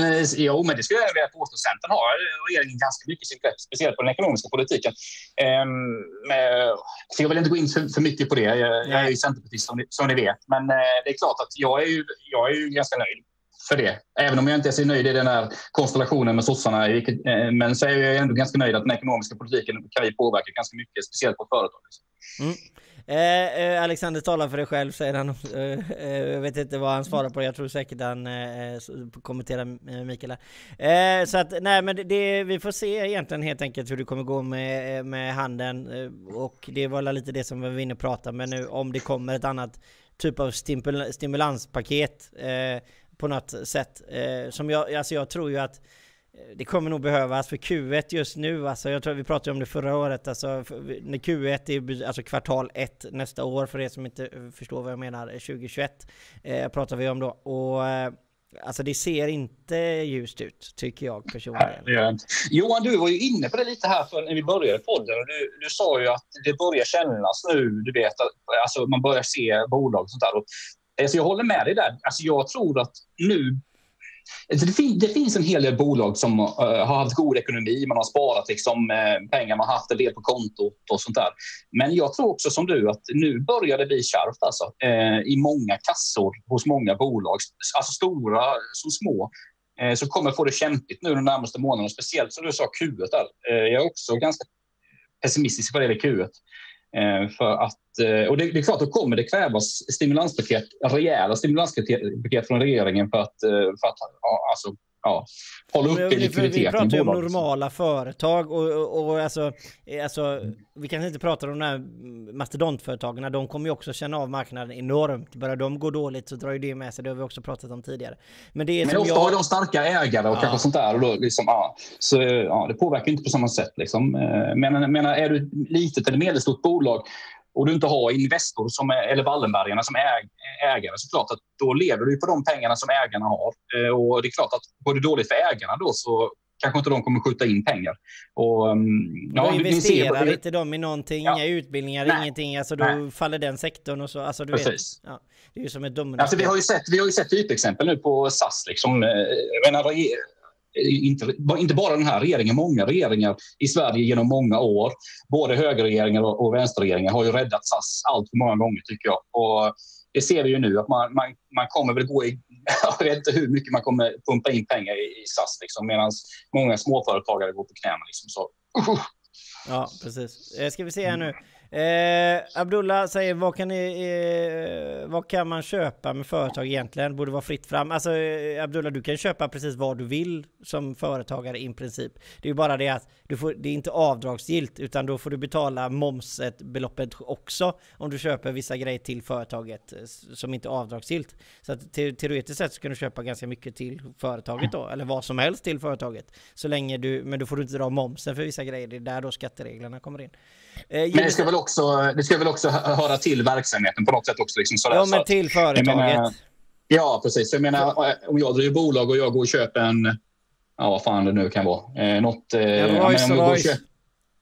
det skulle jag vilja påstå. Centern har regeringen ganska mycket sin grepp, speciellt på den ekonomiska politiken. Så jag vill inte gå in för mycket på det. Jag är ju centerpartist som ni vet. Men det är klart att jag är ju ganska nöjd för det. Även om jag inte är så nöjd i den här konstellationen med sossarna. Men så är jag ändå ganska nöjd att den ekonomiska politiken kan vi påverka ganska mycket, speciellt på företag. Mm. Alexander talar för dig själv, säger han. Jag vet inte vad han svarar på. Jag tror säkert han kommenterar Mikael. Så att nej, men vi får se egentligen helt enkelt hur det kommer gå med handeln. Och det var lite det som vi var inne och pratade med nu. Om det kommer ett annat typ av stimulanspaket på något sätt. Som jag tror ju att det kommer nog behövas för Q1 just nu. Alltså jag tror vi pratade om det förra året. Alltså när Q1 är alltså kvartal 1 nästa år, för er som inte förstår vad jag menar, 2021 pratar vi om då. Och alltså det ser inte ljust ut, tycker jag personligen. Ja. Johan, du var ju inne på det lite här för när vi började podden. Du sa ju att det börjar kännas nu, du vet, alltså man börjar se bolag och sånt där. Så jag håller med dig där. Alltså jag tror att nu det finns en hel del bolag som har haft god ekonomi, man har sparat liksom, pengar, man har haft en del på kontot och sånt där. Men jag tror också som du att nu börjar det bli kärvt alltså, i många kassor hos många bolag, alltså stora som små, så kommer få det kämpigt nu de närmaste månaderna, speciellt som du sa Q1 där. Jag är också ganska pessimistisk vad det gäller Q1. För att, och det är klart att kommer det krävas rejäla stimulanspaket från regeringen för att alltså, ja, hålla uppe likviditeten. Vi pratar ju om normala företag och alltså, vi kanske inte pratar om de här mastodontföretagen. De kommer ju också känna av marknaden enormt. Bara de går dåligt så drar ju det med sig. Det har vi också pratat om tidigare. Men ofta har de starka ägare och kanske sånt där. Och då, liksom, så, det påverkar inte på samma sätt. Liksom. Men är du litet eller medelstort bolag och du inte har Investor eller Wallenbergarna som ägare, så klart att då lever du på de pengarna som ägarna har. Och det är klart att går det dåligt för ägarna då, så kanske inte de kommer skjuta in pengar. Och då investerar inte de i någonting, inga utbildningar, ingenting. Alltså då faller den sektorn och så. Alltså, du vet, det är ju som ett dominant. Alltså, vi har ju sett typexempel nu på SAS. Liksom, inte bara den här regeringen, många regeringar i Sverige genom många år, både högerregeringar och vänsterregeringar har ju räddat SAS allt för många gånger, tycker jag. Och det ser vi ju nu att man kommer väl gå i, jag vet inte hur mycket man kommer pumpa in pengar i SAS liksom, medan många småföretagare går på knäna liksom, så. Ja, precis. Ska vi se här nu. Abdullah säger, vad kan man köpa med företag egentligen? Borde vara fritt fram. Alltså Abdullah, du kan köpa precis vad du vill som företagare i princip. Det är ju bara det att det är inte avdragsgillt, utan då får du betala momsbeloppet också om du köper vissa grejer till företaget som inte är avdragsgillt. Så att teoretiskt sett så kan du köpa ganska mycket till företaget då, eller vad som helst till företaget. Så länge men då får du inte dra momsen för vissa grejer. Det är där då skattereglerna kommer in. Men det ska väl också höra till verksamheten på något sätt också. Liksom sådär. Ja, men till företaget. Ja, precis. Jag menar, om jag driver bolag och jag går och köper en... Ja, vad fan det nu kan vara.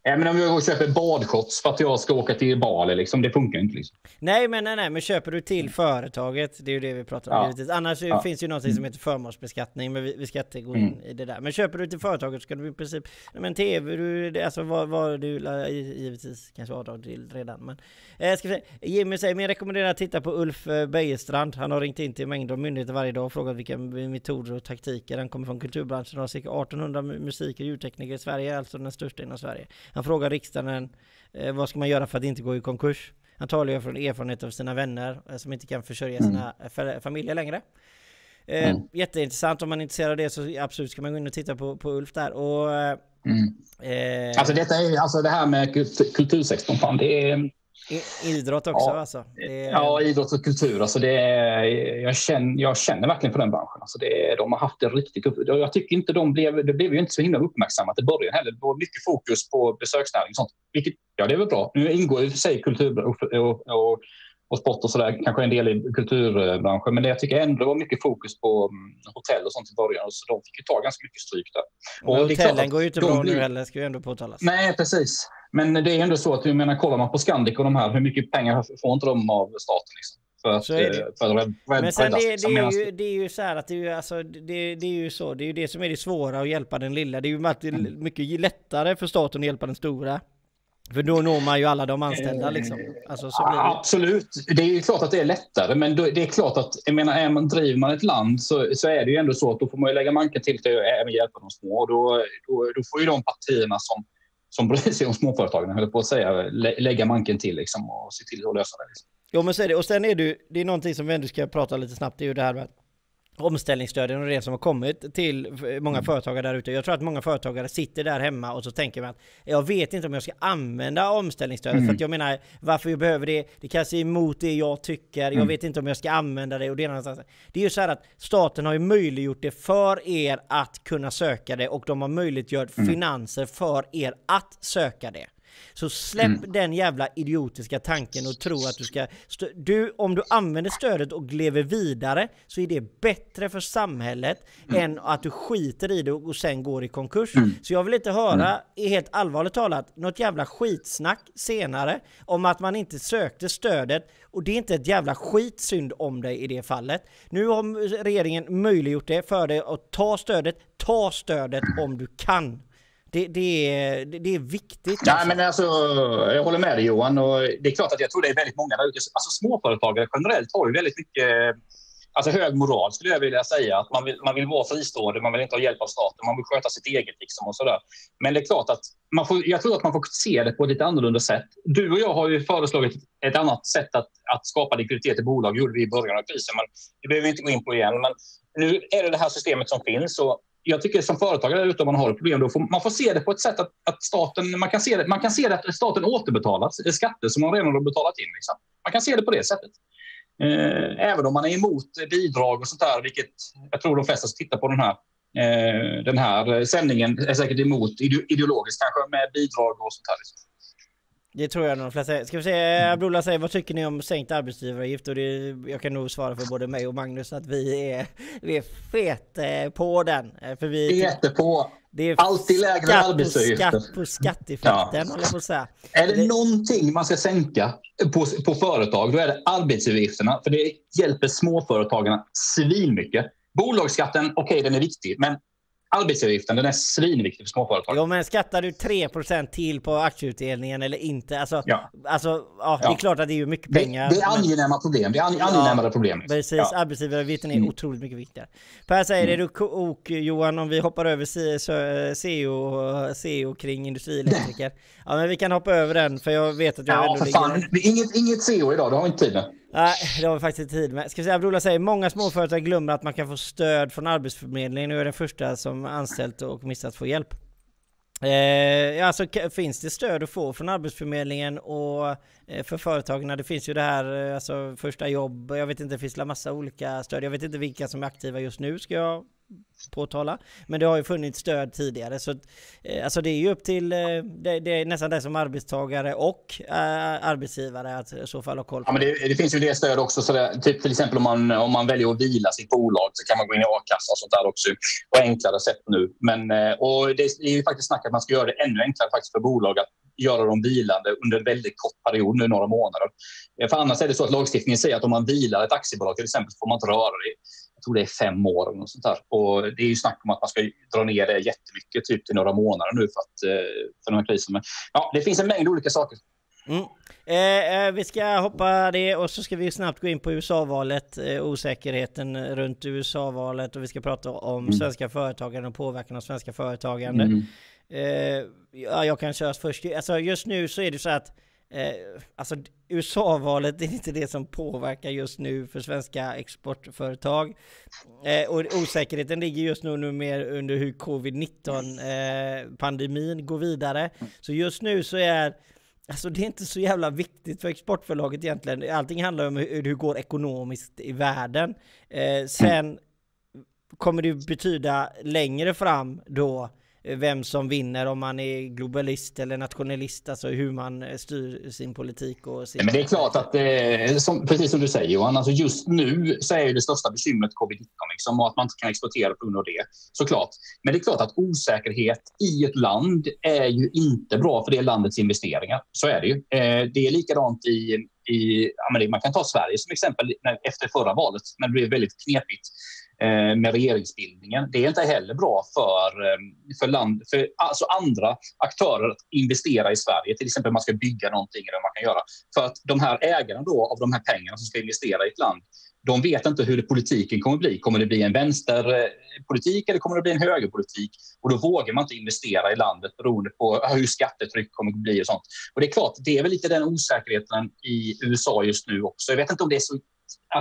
Men om jag går och köper badshorts för att jag ska åka till Bali, liksom, det funkar inte. Liksom. Nej, men köper du till företaget, det är ju det vi pratar om. Ja. Annars finns ju något som heter förmånsbeskattning, men vi ska inte gå in i det där. Men köper du till företaget ska du i princip, men tv, givetvis kanske avdrag till redan. Men, Jimmy säger, men rekommenderar att titta på Ulf Bejestrand. Han har ringt in till mängder av myndigheter varje dag och frågat vilka metoder och taktiker. Han kommer från kulturbranschen och har cirka 1800 musik- och ljudtekniker i Sverige, alltså den största inom Sverige. Han frågar riksdagen vad ska man göra för att inte gå i konkurs. Han talar ju från erfarenhet av sina vänner som inte kan försörja sina familjer längre. Jätteintressant, om man är intresserad av det så absolut ska man gå in och titta på Ulf där. Och, det här med kultursektorn, fan, det är... Idrott också, ja, alltså. Ja, idrott och kultur. Alltså det är, jag känner verkligen för den branschen. Alltså de har haft det riktigt upp. Jag tycker inte det blev ju inte så himla uppmärksammat i början heller. Det var mycket fokus på besöksnäring och sånt. Vilket, ja, det är väl bra. Nu ingår ju för sig kultur och sport och sådär, kanske en del i kulturbranschen. Men det jag tycker ändå var mycket fokus på hotell och sånt i början. Så de fick ju ta ganska mycket stryk där. Och hotellen går ju inte bra nu heller, ska ju ändå påtalas. Nej, precis. Men det är ändå så att, jag menar, kollar man på Scandic och de här, hur mycket pengar får inte de av staten liksom? Det är ju det som är det svåra, att hjälpa den lilla. Det är ju mycket lättare för staten att hjälpa den stora. För då når man ju alla de anställda liksom. Alltså, så blir det. Absolut, det är ju klart att det är lättare, men det är klart att, jag menar, driver man ett land så är det ju ändå så att då får man ju lägga manken till att även hjälpa de små. Och då får ju de partierna som bryr sig om småföretagen, höll på att säga, lägga manken till liksom, och se till att lösa det. Liksom. Jo, men så är det. Och sen är det är någonting som vi ändå ska prata lite snabbt, det är ju det här med omställningsstöden och det som har kommit till många företagare där ute. Jag tror att många företagare sitter där hemma och så tänker man att jag vet inte om jag ska använda omställningsstödet, för att jag menar, varför jag behöver det? Det kanske är emot det jag tycker. Jag vet inte om jag ska använda det. Och det är ju så här att staten har ju möjliggjort det för er att kunna söka det, och de har möjliggjort finanser för er att söka det. Så släpp den jävla idiotiska tanken och tro att du ska... om du använder stödet och lever vidare så är det bättre för samhället än att du skiter i det och sen går i konkurs. Så jag vill inte höra, helt allvarligt talat, något jävla skitsnack senare om att man inte sökte stödet. Och det är inte ett jävla skitsynd om dig i det fallet. Nu har regeringen möjliggjort det för dig att ta stödet om du kan. Det är viktigt. Nej, men alltså, jag håller med dig, Johan, och det är klart att jag tror det är väldigt många där ute. Alltså, småföretagare generellt har ju väldigt mycket, alltså, hög moral skulle jag vilja säga, att man vill vara fristående, man vill inte ha hjälp av staten, man vill sköta sitt eget liksom och sådär. Men det är klart att jag tror att man får se det på ett lite annorlunda sätt. Du och jag har ju föreslagit ett annat sätt att skapa likviditet i bolag, gjorde vi i början av krisen, men det behöver vi inte gå in på igen. Men nu är det här systemet som finns, och jag tycker som företagare utan man har ett problem, då man får se det på ett sätt att staten, man kan se det att staten återbetalar skatter som man redan har betalat in. Liksom. Man kan se det på det sättet. Även om man är emot bidrag och sånt där, vilket jag tror de flesta som tittar på den här sändningen är säkert emot ideologiskt, kanske med bidrag och sånt där. Liksom. Det tror jag nog de flesta säger. Ska vi se, Abdullah säger, vad tycker ni om sänkt arbetsgivaravgift? Och jag kan nog svara för både mig och Magnus att vi är fet på den. För vi är på. Det är alltid lägre arbetsgivaravgifter. Skatt på skatteeffekten, eller på så här. Är det någonting man ska sänka på företag, då är det arbetsgivaravgifterna. För det hjälper småföretagarna svinmycket. Bolagsskatten, okej, den är viktig, men arbetsgivaravgiften, den är svinviktig för småföretag. Jo, men skattar du 3% till på aktieutdelningen eller inte? Alltså, ja. Det är klart att det är ju mycket pengar. Det är angenäma problem. Det är angenämare problem. Precis, arbetsgivaravgiften är otroligt mycket viktigare. Per säger, är du ok, Johan, om vi hoppar över CEO kring industrielektriker? Ja, men vi kan hoppa över den, för jag vet att jag ändå ligger... Ja, för fan. Inget CEO idag, det har vi inte tid med. Nej, det har vi faktiskt tid med. Ska vi säga, Brola säger, många småföretag glömmer att man kan få stöd från Arbetsförmedlingen. Nu är den första som anställt och missat få hjälp. Alltså, finns det stöd att få från Arbetsförmedlingen och för företagen? Det finns ju det här, alltså, första jobb. Jag vet inte, det finns en massa olika stöd. Jag vet inte vilka som är aktiva just nu, ska jag påtala. Men det har ju funnits stöd tidigare. Så, alltså, det är ju upp till, det är nästan det som arbetstagare och arbetsgivare att i så fall ha koll på. Ja, men det finns ju det stöd också. Så det, typ till exempel om man väljer att vila sitt bolag, så kan man gå in i a-kassa och sånt där också. På enklare sätt nu. Men, och det är ju faktiskt snack att man ska göra det ännu enklare faktiskt för bolag att göra dem vilande under en väldigt kort period, nu några månader. För annars är det så att lagstiftningen säger att om man vilar ett aktiebolag till exempel, får man inte röra det. Jag tror det är 5 år eller något sånt där. Och det är ju snack om att man ska dra ner det jättemycket, typ till några månader nu för den här krisen. Men ja, det finns en mängd olika saker. Mm. Vi ska hoppa det, och så ska vi snabbt gå in på USA-valet, osäkerheten runt USA-valet, och vi ska prata om svenska företagare och påverkan av svenska företagande. Jag kan köra först. Alltså, just nu så är det så att alltså, USA-valet är inte det som påverkar just nu för svenska exportföretag, och osäkerheten ligger just nu mer under hur covid-19-pandemin går vidare. Så just nu så är, alltså, det är inte så jävla viktigt för exportförlaget egentligen. Allting handlar om hur det går ekonomiskt i världen. Sen kommer det betyda längre fram då vem som vinner, om man är globalist eller nationalist, alltså hur man styr sin politik och sin... Men det är klart att, precis som du säger, Johan, alltså just nu så är ju det största bekymret covid-19 liksom, och att man inte kan exportera på grund av det, såklart. Men det är klart att osäkerhet i ett land är ju inte bra för det landets investeringar, så är det ju. Det är likadant i Amerika. Man kan ta Sverige som exempel efter förra valet, när det blev väldigt knepigt med regeringsbildningen. Det är inte heller bra för alltså andra aktörer att investera i Sverige, till exempel man ska bygga någonting eller man kan göra. För att de här ägarna då, av de här pengarna som ska investera i ett land, de vet inte hur politiken kommer att bli. Kommer det bli en vänsterpolitik eller kommer det bli en högerpolitik? Och då vågar man inte investera i landet beroende på hur skattetryck kommer att bli och sånt. Och det är klart, det är väl lite den osäkerheten i USA just nu också. Jag vet inte om det är så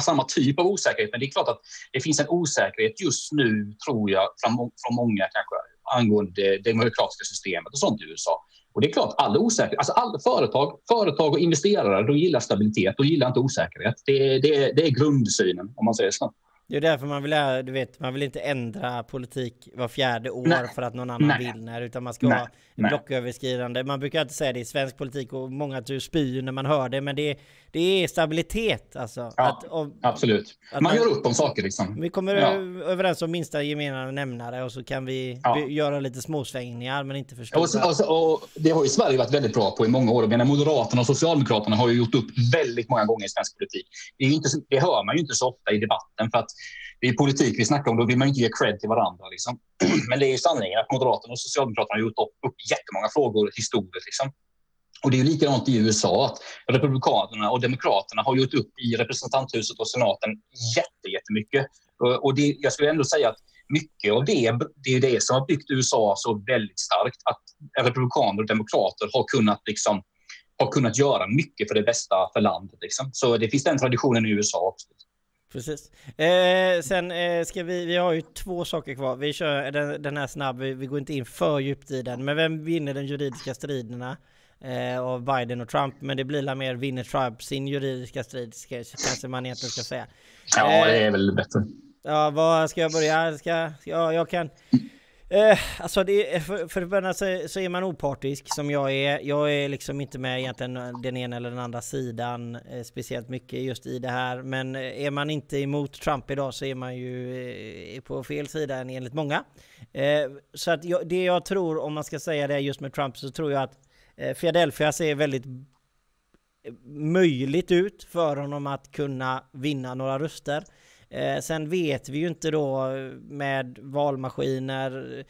samma typ av osäkerhet, men det är klart att det finns en osäkerhet just nu, tror jag, från många kanske, angående det demokratiska systemet och sånt i USA. Och det är klart, alla osäkerhet, alltså alla företag och investerare, de gillar stabilitet, de gillar inte osäkerhet. Det är grundsynen, om man säger så. Det är därför man vill inte ändra politik var fjärde år. Nej. För att någon annan vinner, utan man ska vara blocköverskridande. Man brukar inte säga det i svensk politik, och många spyr när man hör det, men det är stabilitet. Alltså, absolut. Att man gör upp om saker liksom. Vi kommer överens om minsta gemensamma nämnare, och så kan vi göra lite småsvängningar, men inte förstå. Och det har ju Sverige varit väldigt bra på i många år. Men Moderaterna och Socialdemokraterna har ju gjort upp väldigt många gånger i svensk politik. Det hör man ju inte så ofta i debatten, för att det är politik vi snackar om, då vill man inte ge cred till varandra liksom. Men det är ju sanningen att Moderaterna och Socialdemokraterna har gjort upp jättemånga frågor historiskt liksom. Och det är ju likadant i USA, att Republikanerna och Demokraterna har gjort upp i representanthuset och senaten jättemycket. Och det, jag skulle ändå säga att mycket av det är det som har byggt USA så väldigt starkt, att republikaner och demokrater har kunnat göra mycket för det bästa för landet liksom. Så det finns den traditionen i USA också. Precis. Sen ska vi har ju 2 saker kvar. Vi kör den här snabb, vi går inte in för djupt i den. Men vem vinner den juridiska striderna av Biden och Trump? Men det blir la mer vinner Trump sin juridiska strid, kanske man egentligen ska säga. Ja, det är väl bättre. Ja, vad ska jag börja? Jag kan... alltså för att börja så är man opartisk som jag är. Jag är liksom inte med egentligen den ena eller den andra sidan speciellt mycket just i det här. Men är man inte emot Trump idag så är man ju på fel sida än enligt många. Så att det jag tror, om man ska säga det just med Trump, så tror jag att Philadelphia ser väldigt möjligt ut för honom att kunna vinna några röster. Sen vet vi ju inte då med valmaskiner,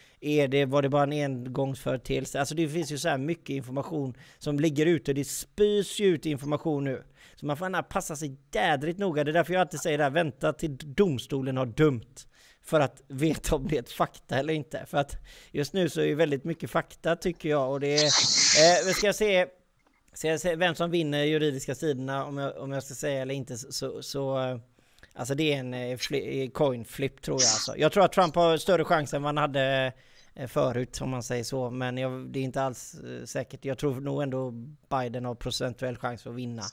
var det bara en engångsföreteelse? Alltså det finns ju så här mycket information som ligger ute. Det spys ju ut information nu. Så man får passa sig jädrigt noga. Det är därför jag alltid säger det här, vänta till domstolen har dömt. För att veta om det är ett fakta eller inte. För att just nu så är det väldigt mycket fakta tycker jag. Och det är, ska jag se vem som vinner juridiska sidorna om jag ska säga eller inte så alltså det är en coin flip tror jag. Alltså. Jag tror att Trump har större chans än man hade förut om man säger så. Men det är inte alls säkert. Jag tror nog ändå Biden har procentuell chans att vinna.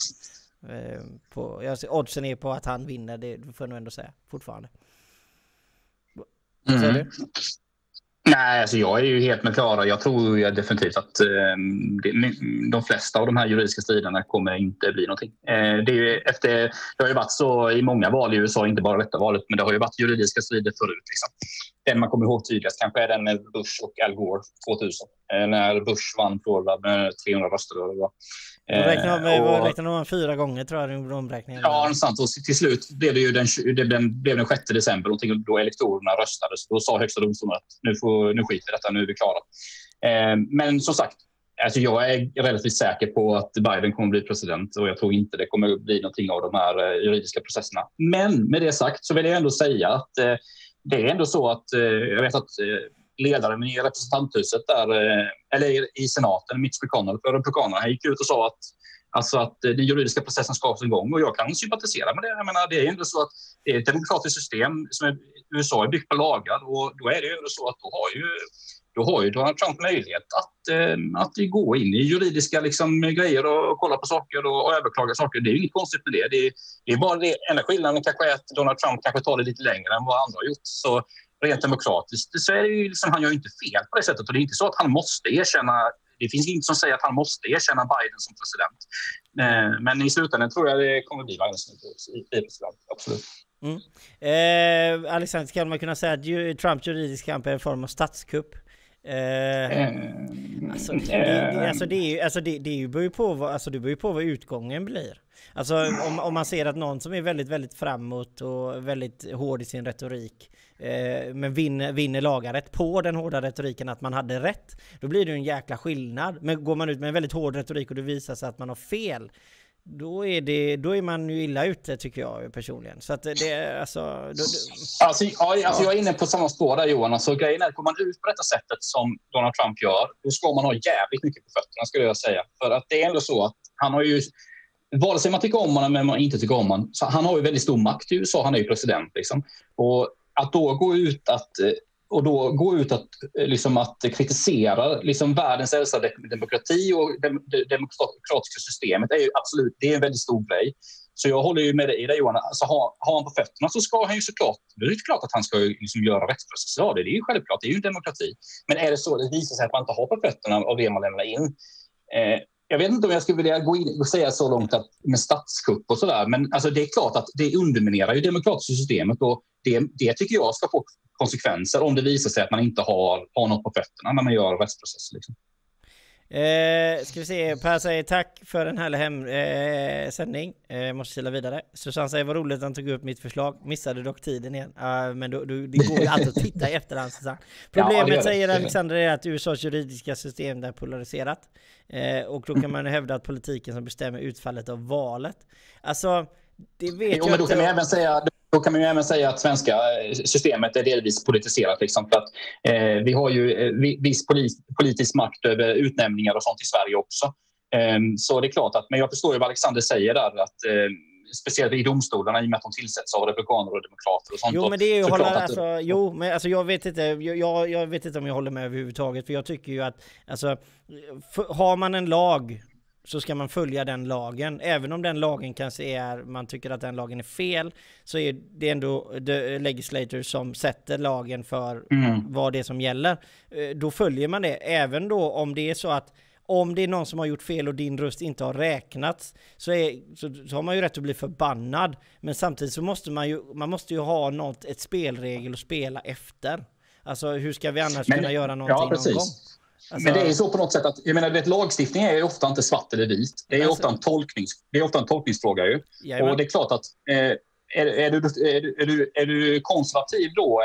Oddsen är på att han vinner, det får jag nog ändå säga fortfarande. Mm. Nej, alltså jag är ju helt med Klara. Jag tror ju definitivt att de flesta av de här juridiska striderna kommer inte bli någonting. Det har ju varit så i många val i USA, inte bara detta valet, men det har ju varit juridiska strider förut. Liksom. Den man kommer ihåg tydligast kanske är den med Bush och Al Gore 2000. När Bush vann Florida med 300 röster. Räknade man 4 gånger tror jag den omräkningen. Ja, någonstans. Och till slut blev det ju den 6 december och då elektorerna röstades. Då sa högsta domstolen att nu skiter detta, nu är vi klara. Men som sagt, alltså jag är relativt säker på att Biden kommer bli president och jag tror inte det kommer bli någonting av de här juridiska processerna. Men med det sagt så vill jag ändå säga att det är ändå så att jag vet att ledaren i representanthuset där, eller i senaten, Meets republikanerna gick ut och sa att, alltså att den juridiska processen skapas en gång och jag kan sympatisera med det. Jag menar, det är ändå så att det är ett demokratiskt system som USA är byggt på lagar och då är det ju ändå så att då har ju Donald Trump möjlighet att gå in i juridiska liksom, grejer och kolla på saker och överklaga saker. Det är ju inget konstigt med det. Det är bara det enda skillnaden kanske är att Donald Trump kanske tar det lite längre än vad andra har gjort. Så rent demokratiskt så är det ju liksom, han gör ju inte fel på det sättet och det är inte så att han måste erkänna. Det finns inget som säger att han måste erkänna Biden som president. Men i slutändan tror jag det kommer bli Biden som president. Absolut. Mm. Alexander, kan man kunna säga att Trumps juridiska kamp är en form av statskupp? Det beror ju på vad utgången blir. Alltså om man ser att någon som är väldigt, väldigt framåt och väldigt hård i sin retorik men vinner lagarätt på den hårda retoriken att man hade rätt, då blir det en jäkla skillnad. Men går man ut med en väldigt hård retorik och det visar sig att man har fel, då är man ju illa ute tycker jag personligen. Så att det, jag är inne på samma spår där Johan. Alltså, grejen är att går man ut på detta sättet som Donald Trump gör, då ska man ha jävligt mycket på fötterna skulle jag säga. För att det är ändå så att han har ju, vare sig man tycker om honom eller man inte tycker om honom, så han har ju väldigt stor makt i USA, han är ju president liksom. Och att då gå ut att liksom att kritisera liksom världens äldsta demokrati och demokratiska systemet är ju absolut, det är en väldigt stor grej. Så jag håller ju med dig där Johan, alltså har han på fötterna så ska han ju såklart, det är ju klart att han ska liksom göra rättsprocesser av det, det är ju självklart, det är ju en demokrati. Men är det så det visar sig att man inte har på fötterna av det man lämnar in? Jag vet inte om jag skulle vilja gå in och säga så långt att med statskupp och sådär, men alltså det är klart att det underminerar ju demokratiska systemet och det tycker jag ska få konsekvenser om det visar sig att man inte har något på fötterna när man gör rättsprocesser. Liksom. Ska vi se, Per säger tack för den här sändning. Måste kila vidare. Susanne säger vad roligt att han tog upp mitt förslag. Missade dock tiden igen. Men det går ju alltid att titta i efterhand. Susanne. Problemet säger Alexander är att USAs juridiska system där är polariserat. Och då kan man hävda att politiken som bestämmer utfallet av valet. Alltså, det vet jag inte. Då kan man ju även säga att svenska systemet är delvis politiserat. Liksom, för att, vi har ju viss politisk makt över utnämningar och sånt i Sverige också. Så det är klart att, men jag förstår ju vad Alexander säger där, att speciellt i domstolarna i och med att de tillsätts av republikaner och demokrater och sånt. Jo, men det är ju jag vet inte om jag håller med överhuvudtaget, för jag tycker ju att alltså, har man en lag så ska man följa den lagen. Även om den lagen kanske man tycker att den lagen är fel, så är det ändå the legislator som sätter lagen för vad det är som gäller. Då följer man det. Även då om det är så att om det är någon som har gjort fel och din röst inte har räknats så har man ju rätt att bli förbannad. Men samtidigt så måste man måste ju ha ett spelregel att spela efter. Alltså hur ska vi annars kunna göra någonting någon gång? Alltså, men det är ju så på något sätt att jag menar, vet, lagstiftning är ju ofta inte svart eller vit. Det är ofta en tolkningsfråga ju. Jajamän. Och det är klart att Är du konservativ då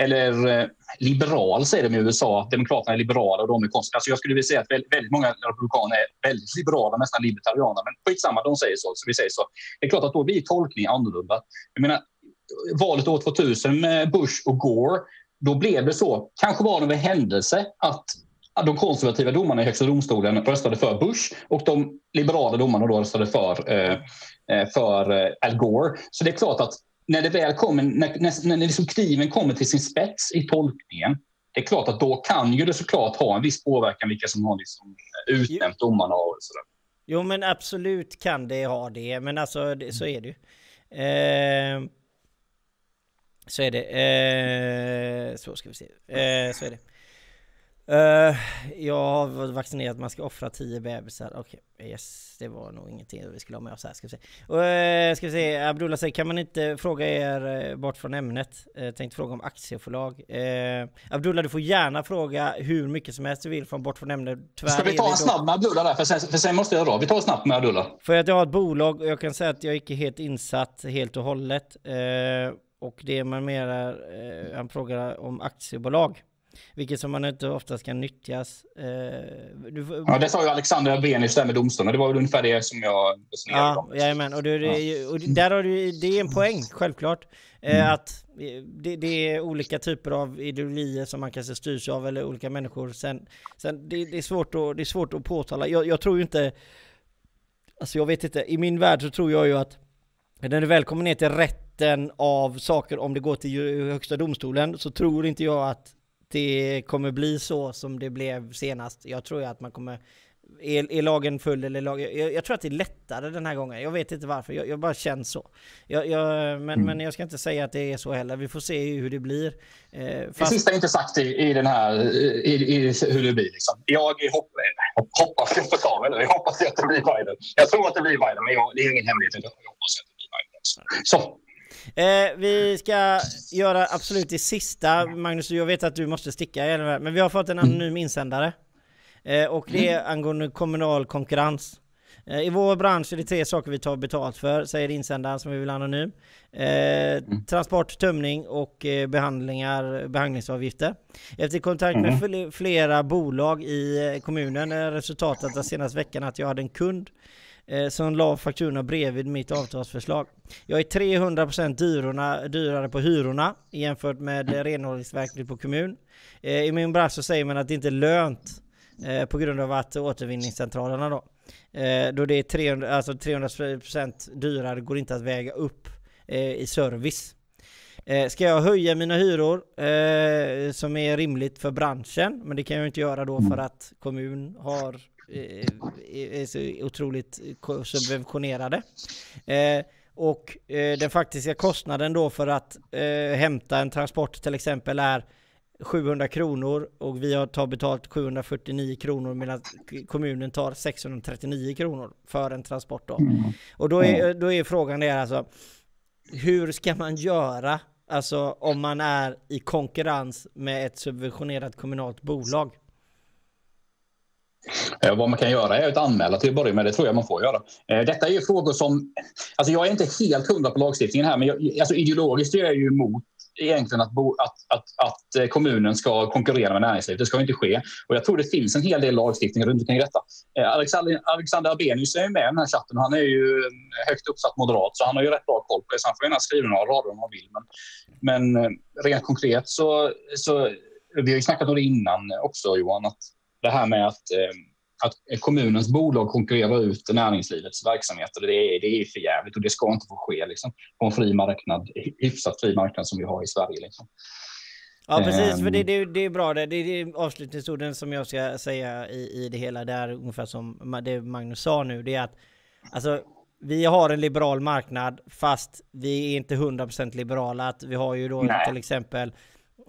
eller liberal, säger de i USA, att demokraterna är liberala och de är konservativa. Alltså jag skulle vilja säga att väldigt många republikaner är väldigt liberala, nästan libertarianer, men skitsamma, de säger så, så vi säger så. Det är klart att då blir tolkningen annorlunda. Jag menar, valet år 2000 med Bush och Gore, då blev det så, kanske var det en händelse att de konservativa domarna i högsta domstolen röstade för Bush och de liberala domarna då röstade för Al Gore. Så det är klart att när det väl kommer, när liksom kniven kommer till sin spets i tolkningen, det är klart att då kan ju det såklart ha en viss påverkan vilka som har liksom utnämnt domarna och sådär. Jo, men absolut kan det ha det, men alltså det, så är det ju. Så är det. Så ska vi se. Så är det. Jag har vaccinerat att man ska offra 10 bebisar. Okej, yes, det var nog ingenting vi skulle ha med oss här. Ska vi se. Abdullah säger, kan man inte fråga er bort från ämnet? Tänkte fråga om aktiebolag. Abdullah, du får gärna fråga hur mycket som helst du vill från bort från ämnet. Tyvärr, ska vi ta en snabb med Abdullah där? För sen måste jag dra. Vi tar en snabb med Abdullah. För att jag har ett bolag och jag kan säga att jag inte är helt insatt helt och hållet. Och det man mer är, han frågar om aktiebolag. Vilket som man inte oftast kan nyttjas. Ja, det sa ju Alexander Benis där med domstolen. Det var väl ungefär det som jag... Jajamän, och där har du, det är en poäng, självklart. Att det är olika typer av ideologier som man kanske styrs av eller olika människor. Sen det är svårt att påtala. Jag tror ju inte... Alltså jag vet inte. I min värld så tror jag ju att när det väl kommer ner till rätten av saker, om det går till högsta domstolen, så tror inte jag att det kommer bli så som det blev senast. Jag tror att man kommer... Är lagen full eller lagen... Jag tror att det är lättare den här gången. Jag vet inte varför. Jag bara känner så. Men jag ska inte säga att det är så heller. Vi får se hur det blir. Det sista är inte sagt i den här... I hur det blir. Liksom. Jag hoppas att det blir Biden. Jag tror att det blir Biden, men det är ingen hemlighet. Jag hoppas att det blir Biden. Så... vi ska göra absolut det sista. Magnus, jag vet att du måste sticka igen, men vi har fått en anonym insändare och det är angående kommunal konkurrens. I vår bransch är det 3 saker vi tar betalt för, säger insändaren som vi vill anonym. Transport, tömning och behandlingsavgifter. Efter kontakt med flera bolag i kommunen är resultatet av senaste veckan att jag hade en kund som la fakturorna bredvid mitt avtalsförslag. Jag är 300% dyrare på hyrorna jämfört med renhållningsverket på kommun. I min bransch så säger man att det inte är lönt på grund av att återvinningscentralerna då det är 300% dyrare, går inte att väga upp i service. Ska jag höja mina hyror som är rimligt för branschen, men det kan jag inte göra då för att kommun har är så otroligt subventionerade. Och den faktiska kostnaden då för att hämta en transport till exempel är 700 kronor och vi har tagit betalt 749 kronor medan kommunen tar 639 kronor för en transport då. Och då är frågan där alltså, hur ska man göra alltså om man är i konkurrens med ett subventionerat kommunalt bolag? Vad man kan göra är att anmäla till att börja med, det tror jag man får göra. Detta är ju frågor som, alltså jag är inte helt 100 på lagstiftningen här, men alltså ideologiskt är jag ju emot egentligen att kommunen ska konkurrera med näringslivet. Det ska ju inte ske. Och jag tror det finns en hel del lagstiftning runt omkring detta. Alexander Abenius är ju med i den här chatten. Han är ju högt uppsatt moderat, så han har ju rätt bra koll på det. Så han får gärna skriva några rader om han vill. Men rent konkret så vi har ju snackat om det innan också, Johan, att det här med att kommunens bolag konkurrerar ut näringslivets verksamheter, det är för jävligt och det ska inte få ske liksom, på en fri marknad, hyfsat fri marknad som vi har i Sverige. Liksom. Ja, precis. För det är bra. Det är avslutningsorden som jag ska säga i det hela där, ungefär som det Magnus sa nu. Det är att alltså, vi har en liberal marknad fast vi är inte 100% liberala. Att vi har ju då till exempel...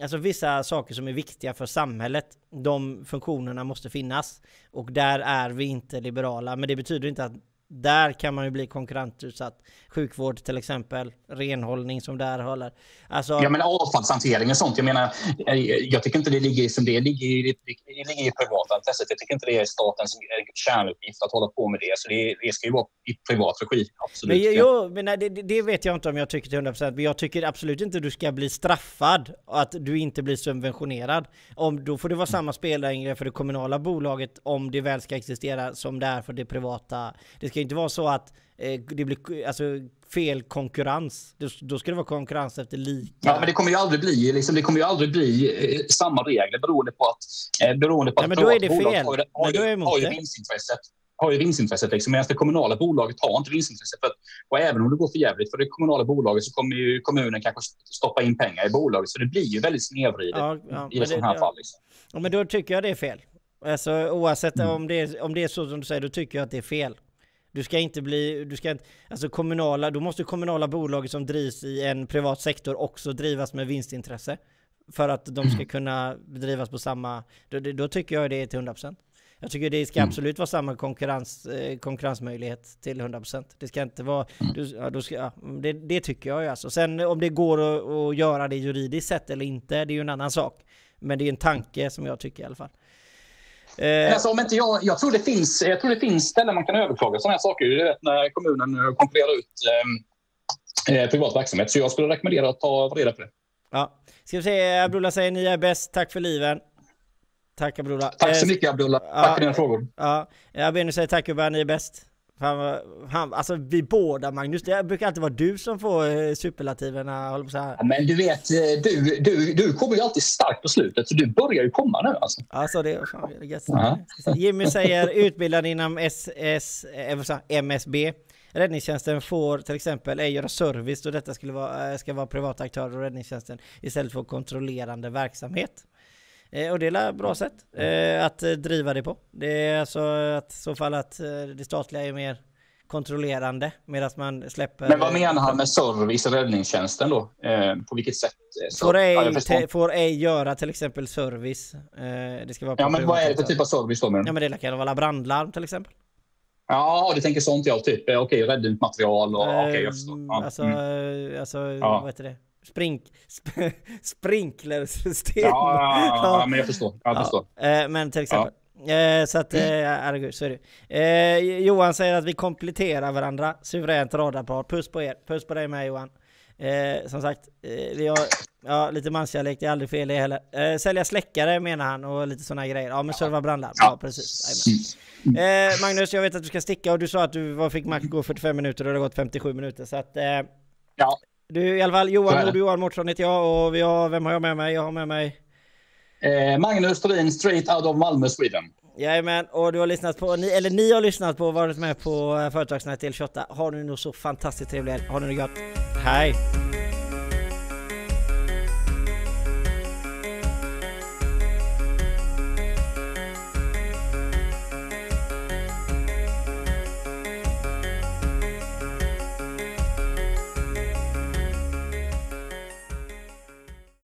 Alltså vissa saker som är viktiga för samhället, de funktionerna måste finnas och där är vi inte liberala, men det betyder inte att Där kan man ju bli konkurrensutsatt. Sjukvård till exempel, renhållning som där håller. Alltså... Ja, men avfallshantering och sånt. Jag menar, jag tycker inte det ligger i som det ligger i privata intresset. Jag tycker inte det är statens kärnuppgift att hålla på med det. Så det ska ju vara i privat regi, absolut. Men, jo, men nej, det vet jag inte om jag tycker till 100%. Men jag tycker absolut inte du ska bli straffad och att du inte blir subventionerad. Då får det vara samma spelregler för det kommunala bolaget om det väl ska existera som det är för det privata. Det ska inte vara så att det blir fel konkurrens. Då ska det vara konkurrens efter lika. Ja, men det kommer ju aldrig bli, samma regler beroende på att privata bolag har ju vinstintresset. Medan det kommunala bolaget har inte vinstintresset. Och även om det går för jävligt för det kommunala bolaget så kommer ju kommunen kanske stoppa in pengar i bolaget. Så det blir ju väldigt snedvridet i sådana här fall. Liksom. Ja, men då tycker jag det är fel. Alltså, oavsett om det är så som du säger, då tycker jag att det är fel. Då måste kommunala bolag som drivs i en privat sektor också drivas med vinstintresse för att de ska kunna drivas på samma, då tycker jag det är till 100%. Jag tycker det ska absolut vara samma konkurrensmöjlighet till 100%. Det ska inte vara det tycker jag ju alltså. Sen om det går att göra det juridiskt sett eller inte, det är ju en annan sak. Men det är en tanke som jag tycker i alla fall. Jag tror det finns ställen man kan överklaga sådana här saker. Du vet, när kommunen konkurrerar ut privat verksamhet. Så jag skulle rekommendera att ta reda på det. Ja. Ska vi se, Abdullah säger ni är bäst. Tack för liven. Tack Abdullah. Tack så mycket Abdullah. Tack för dina frågor. Ja. Jag ber nu säga tack Abba, ni är bäst. Alltså vi båda Magnus, det brukar alltid vara du som får superlativerna håller på så här. Ja, men du vet du kommer ju alltid starkt på slutet så du börjar ju komma nu alltså. Alltså det är gött. Jimmy säger utbildad inom SS MSB. Räddningstjänsten får till exempel ej göra service och detta ska vara privata aktörer och räddningstjänsten istället för kontrollerande verksamhet. Och det är ett bra sätt att driva det på. Det är alltså att, i så fall att det statliga är mer kontrollerande medan man släpper... Men vad menar han med service och räddningstjänsten då? På vilket sätt? Får ej göra till exempel service. Det ska vara på men vad är det för typ av service då? Ja, men det kan vara brandlarm till exempel. Ja, det tänker sånt jag typ. Okej, räddningsmaterial och okej, jag förstår. Ja. Vad heter det? Sprinklersystem. Ja, men jag förstår. Men till exempel så att så är det. Johan säger att vi kompletterar varandra. Suveränt radarpar. Puss på er. Puss på dig med Johan. Som sagt, lite manskärlek, det är aldrig fel det heller. Sälja släckare menar han och lite sådana grejer. Ja, men serva brandlarm. Ja, precis. Magnus, jag vet att du ska sticka och du sa att du fick max gå 45 minuter och det har gått 57 minuter så att Du i alla fall, Johan Mårtsson heter jag och vem har jag med mig? Jag har med mig Magnus Torin, straight out of Malmö, Sweden. Jajamän, och du har lyssnat på, ni har lyssnat på och varit med på Företagsnät till 28. Har ni nog så fantastiskt trevligt. Har ni det gott? Hej!